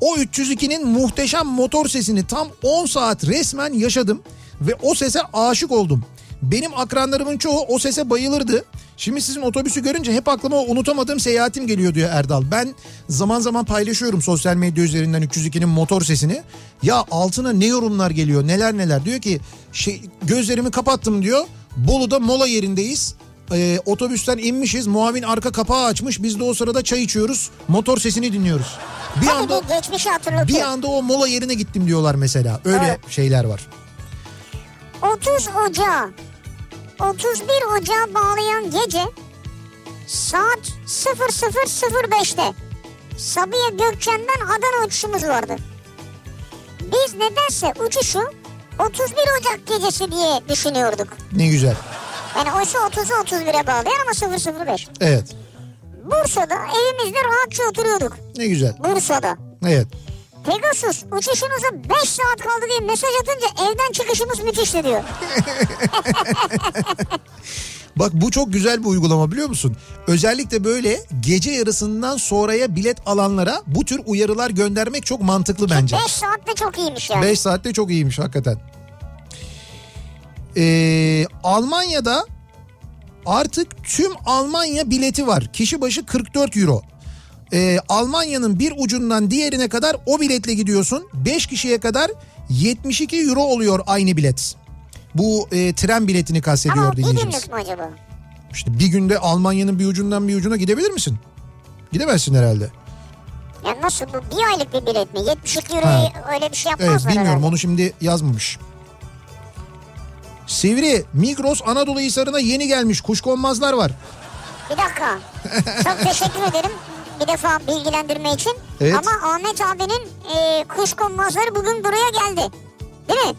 O üç yüz ikinin muhteşem motor sesini tam on saat resmen yaşadım ve o sese aşık oldum. Benim akranlarımın çoğu o sese bayılırdı. Şimdi sizin otobüsü görünce hep aklıma o unutamadığım seyahatim geliyor diyor Erdal. Ben zaman zaman paylaşıyorum sosyal medya üzerinden üç yüz ikinin motor sesini. Ya altına ne yorumlar geliyor, neler neler. Diyor ki şey, gözlerimi kapattım diyor. Bolu'da mola yerindeyiz. Ee, otobüsten inmişiz. Muavin arka kapağı açmış. Biz de o sırada çay içiyoruz. Motor sesini dinliyoruz. Bir anda, bir anda o mola yerine gittim diyorlar mesela. Öyle evet. Şeyler var. otuz Ocağı. otuz bir Ocağı bağlayan gece saat sıfır sıfır sıfır beşte Sabiha Gökçen'den Adana uçuşumuz vardı. Biz nedense uçuşu otuz bir Ocak gecesi diye düşünüyorduk. Ne güzel. Yani oysa otuzu otuz bire bağlayan ama sıfır sıfır beş. Evet. Bursa'da evimizde rahatça oturuyorduk. Ne güzel. Bursa'da. Evet. Pegasus uçuşunuza beş saat kaldı diye mesaj atınca evden çıkışımız müthişti diyor. Bak bu çok güzel bir uygulama biliyor musun? Özellikle böyle gece yarısından sonraya bilet alanlara bu tür uyarılar göndermek çok mantıklı bence. beş saatte çok iyiymiş yani. beş saatte çok iyiymiş hakikaten. Ee, Almanya'da artık tüm Almanya bileti var. Kişi başı kırk dört euro. Ee, Almanya'nın bir ucundan diğerine kadar o biletle gidiyorsun. beş kişiye kadar yetmiş iki euro oluyor aynı bilet. Bu e, tren biletini kastediyor ama dinleyicimiz. Ama bir günlük mü acaba? İşte bir günde Almanya'nın bir ucundan bir ucuna gidebilir misin? Gidemezsin herhalde. Ya nasıl bu? Bir aylık bir bilet mi? yetmiş iki euroyu öyle bir şey yapmazlar evet, bilmiyorum herhalde. Onu şimdi yazmamış. Sivri, Migros Anadolu Hisarı'na yeni gelmiş kuşkonmazlar var. Bir dakika. Çok teşekkür ederim. Bir defa bilgilendirme için. Evet. Ama Ahmet abinin e, kuşkonmazları bugün buraya geldi. Değil mi?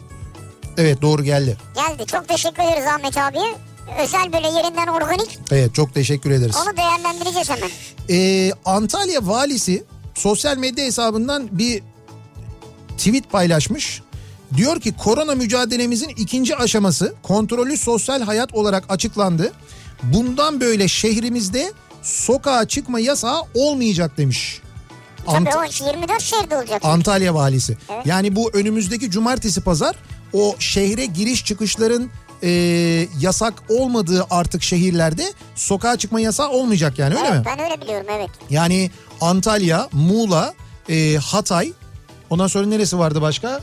Evet doğru geldi. Geldi. Çok teşekkür ederiz Ahmet abiye. Özel böyle yerinden organik. Evet çok teşekkür ederiz. Onu değerlendireceğiz hemen. Ee, Antalya valisi sosyal medya hesabından bir tweet paylaşmış. Diyor ki korona mücadelemizin ikinci aşaması kontrollü sosyal hayat olarak açıklandı. Bundan böyle şehrimizde sokağa çıkma yasağı olmayacak demiş. Tabii Ant- o yirmi dört şehirde olacak. Antalya valisi. Evet. Yani bu önümüzdeki cumartesi pazar o şehre giriş çıkışların e, yasak olmadığı artık şehirlerde sokağa çıkma yasağı olmayacak yani öyle evet, mi? Evet ben öyle biliyorum evet. Yani Antalya, Muğla, e, Hatay ondan sonra neresi vardı başka?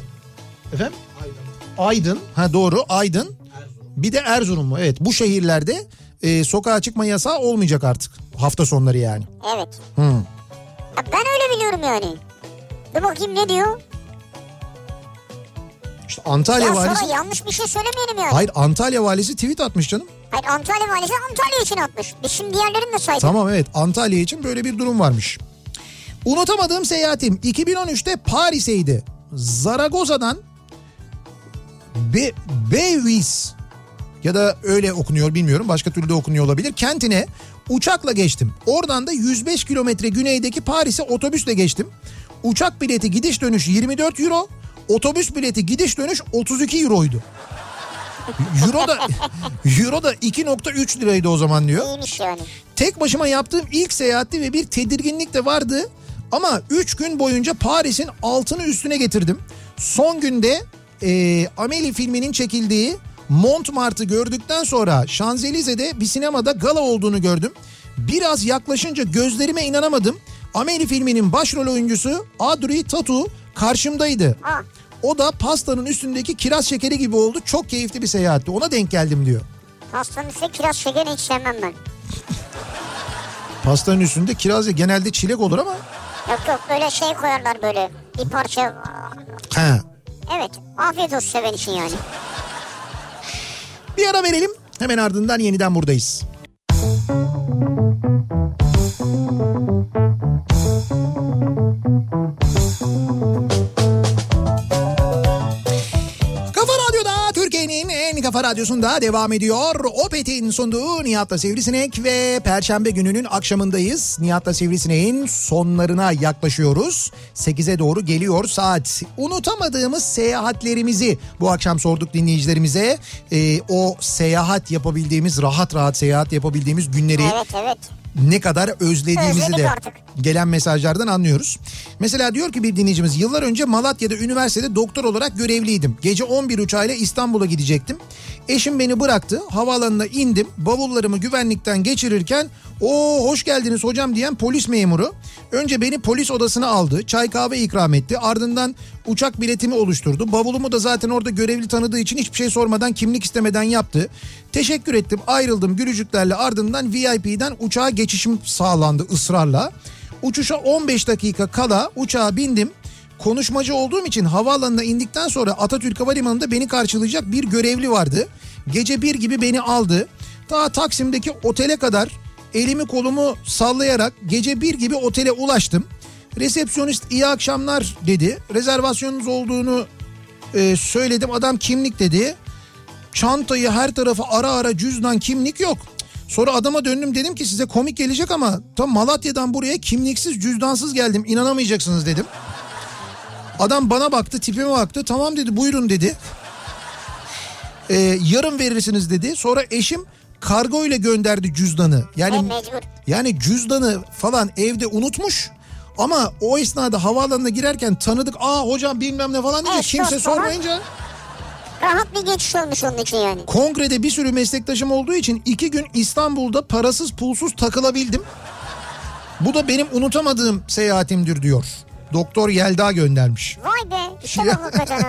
Efendim? Aydın. Aydın. Ha doğru Aydın. Erzurum. Bir de Erzurum mu? Evet bu şehirlerde e, sokağa çıkma yasağı olmayacak artık. Hafta sonları yani. Evet. Hmm. Ben öyle biliyorum yani. Dur bakayım ne diyor? İşte Antalya ya valisi... yanlış bir şey söylemeyelim yani. Hayır Antalya valisi tweet atmış canım. Hayır Antalya valisi Antalya için atmış. Biz şimdi diğerlerini de saydık. Tamam evet Antalya için böyle bir durum varmış. Unutamadığım seyahatim iki bin on üçte Paris'eydi. Zaragoza'dan Be- Bevis ya da öyle okunuyor bilmiyorum başka türlü de okunuyor olabilir. Kentine uçakla geçtim. Oradan da yüz beş kilometre güneydeki Paris'e otobüsle geçtim. Uçak bileti gidiş dönüş yirmi dört euro. Otobüs bileti gidiş dönüş otuz iki euroydu. Euro da, Euro da iki virgül üç liraydı o zaman diyor. İyiymiş yani. Tek başıma yaptığım ilk seyahatti ve bir tedirginlik de vardı. Ama üç gün boyunca Paris'in altını üstüne getirdim. Son günde e, Amélie filminin çekildiği Montmartre'ı gördükten sonra Şanzelize'de bir sinemada gala olduğunu gördüm. Biraz yaklaşınca gözlerime inanamadım. Amélie filminin başrol oyuncusu Audrey Tautou karşımdaydı. Ha. O da pastanın üstündeki kiraz şekeri gibi oldu. Çok keyifli bir seyahatti. Ona denk geldim diyor. Pastanın üstünde kiraz şekeri hiç sevmem ben. Pastanın üstünde kiraz ya genelde çilek olur ama. Yok yok böyle şey koyarlar böyle bir parça. Ha. Evet afiyet olsun seven için yani. Bir ara verelim. Hemen ardından yeniden buradayız. Kafa Radyosu'nda devam ediyor. Opet'in sunduğu Nihat'la Sivrisinek ve Perşembe gününün akşamındayız. Nihat'la Sivrisinek'in sonlarına yaklaşıyoruz. sekize doğru geliyor saat. Unutamadığımız seyahatlerimizi bu akşam sorduk dinleyicilerimize. Ee, o seyahat yapabildiğimiz, rahat rahat seyahat yapabildiğimiz günleri... Evet, evet. Ne kadar özlediğimizi Özledik de artık. Gelen mesajlardan anlıyoruz. Mesela diyor ki bir dinleyicimiz, yıllar önce Malatya'da üniversitede doktor olarak görevliydim. Gece on bir uçağıyla İstanbul'a gidecektim. Eşim beni bıraktı, havaalanına indim. Bavullarımı güvenlikten geçirirken "Oo, hoş geldiniz hocam" diyen polis memuru önce beni polis odasına aldı, çay kahve ikram etti. Ardından uçak biletimi oluşturdu. Bavulumu da zaten orada görevli tanıdığı için hiçbir şey sormadan, kimlik istemeden yaptı. Teşekkür ettim, ayrıldım gülücüklerle. Ardından V I P'den uçağa geçişim sağlandı ısrarla. Uçuşa on beş dakika kala uçağa bindim. Konuşmacı olduğum için havaalanına indikten sonra Atatürk Havalimanı'nda beni karşılayacak bir görevli vardı. Gece bir gibi beni aldı. Ta Taksim'deki otele kadar elimi kolumu sallayarak gece bir gibi otele ulaştım. Resepsiyonist iyi akşamlar dedi. Rezervasyonunuz olduğunu e, söyledim. Adam kimlik dedi. Çantayı her tarafa ara ara, cüzdan, kimlik yok. Sonra adama döndüm, dedim ki size komik gelecek ama tam Malatya'dan buraya kimliksiz cüzdansız geldim, inanamayacaksınız dedim. Adam bana baktı, tipime baktı, tamam dedi, buyurun dedi. Ee, yarın verirsiniz dedi. Sonra eşim kargo ile gönderdi cüzdanı. Yani yani cüzdanı falan evde unutmuş. Ama o esnada havaalanına girerken tanıdık, aa hocam bilmem ne falan diye evet, kimse sormayınca rahat bir geçiş olmuş onun için yani. Kongrede bir sürü meslektaşım olduğu için iki gün İstanbul'da parasız pulsuz takılabildim. Bu da benim unutamadığım seyahatimdir diyor. Doktor Yelda göndermiş. Vay be, işte bu hakikaten ha.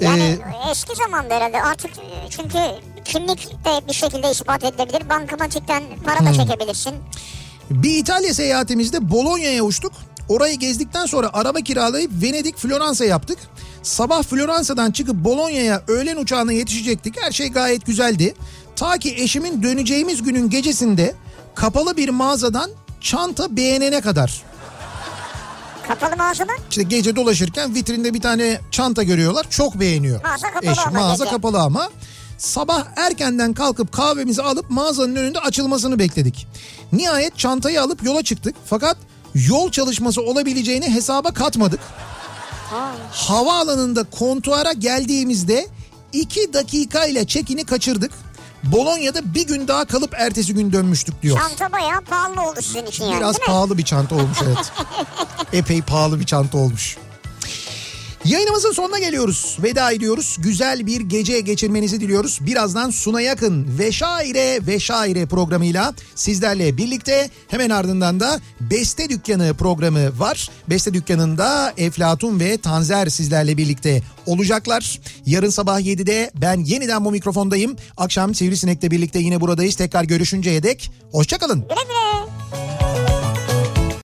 Yani ee, eski zamanda herhalde artık, çünkü kimlik de bir şekilde ispat edilebilir. Bankamatikten para hmm. da çekebilirsin. Bir İtalya seyahatimizde Bolonya'ya uçtuk. Orayı gezdikten sonra araba kiralayıp Venedik, Floransa yaptık. Sabah Floransa'dan çıkıp Bolonya'ya öğlen uçağına yetişecektik. Her şey gayet güzeldi. Ta ki eşimin döneceğimiz günün gecesinde kapalı bir mağazadan çanta beğenene kadar. Kapalı mağazada? İşte gece dolaşırken vitrinde bir tane çanta görüyorlar. Çok beğeniyor. Mağaza kapalı Eş, ama. Mağaza gece. kapalı ama. Sabah erkenden kalkıp kahvemizi alıp mağazanın önünde açılmasını bekledik. Nihayet çantayı alıp yola çıktık. Fakat yol çalışması olabileceğini hesaba katmadık. Ha. Havaalanında kontuara geldiğimizde iki dakika ile check-in'i kaçırdık. Bolonya'da bir gün daha kalıp ertesi gün dönmüştük diyor. Çanta bayağı pahalı oldu sizin için yani. Biraz pahalı bir çanta olmuş evet. Epey pahalı bir çanta olmuş. Yayınımızın sonuna geliyoruz. Veda ediyoruz. Güzel bir gece geçirmenizi diliyoruz. Birazdan Suna Yakın ve Şaire ve Şaire programıyla sizlerle birlikte, hemen ardından da Beste Dükkanı programı var. Beste Dükkanı'nda Eflatun ve Tanzer sizlerle birlikte olacaklar. Yarın sabah yedide ben yeniden bu mikrofondayım. Akşam Sivrisinek'le birlikte yine buradayız. Tekrar görüşünceye dek hoşça kalın. Güle güle.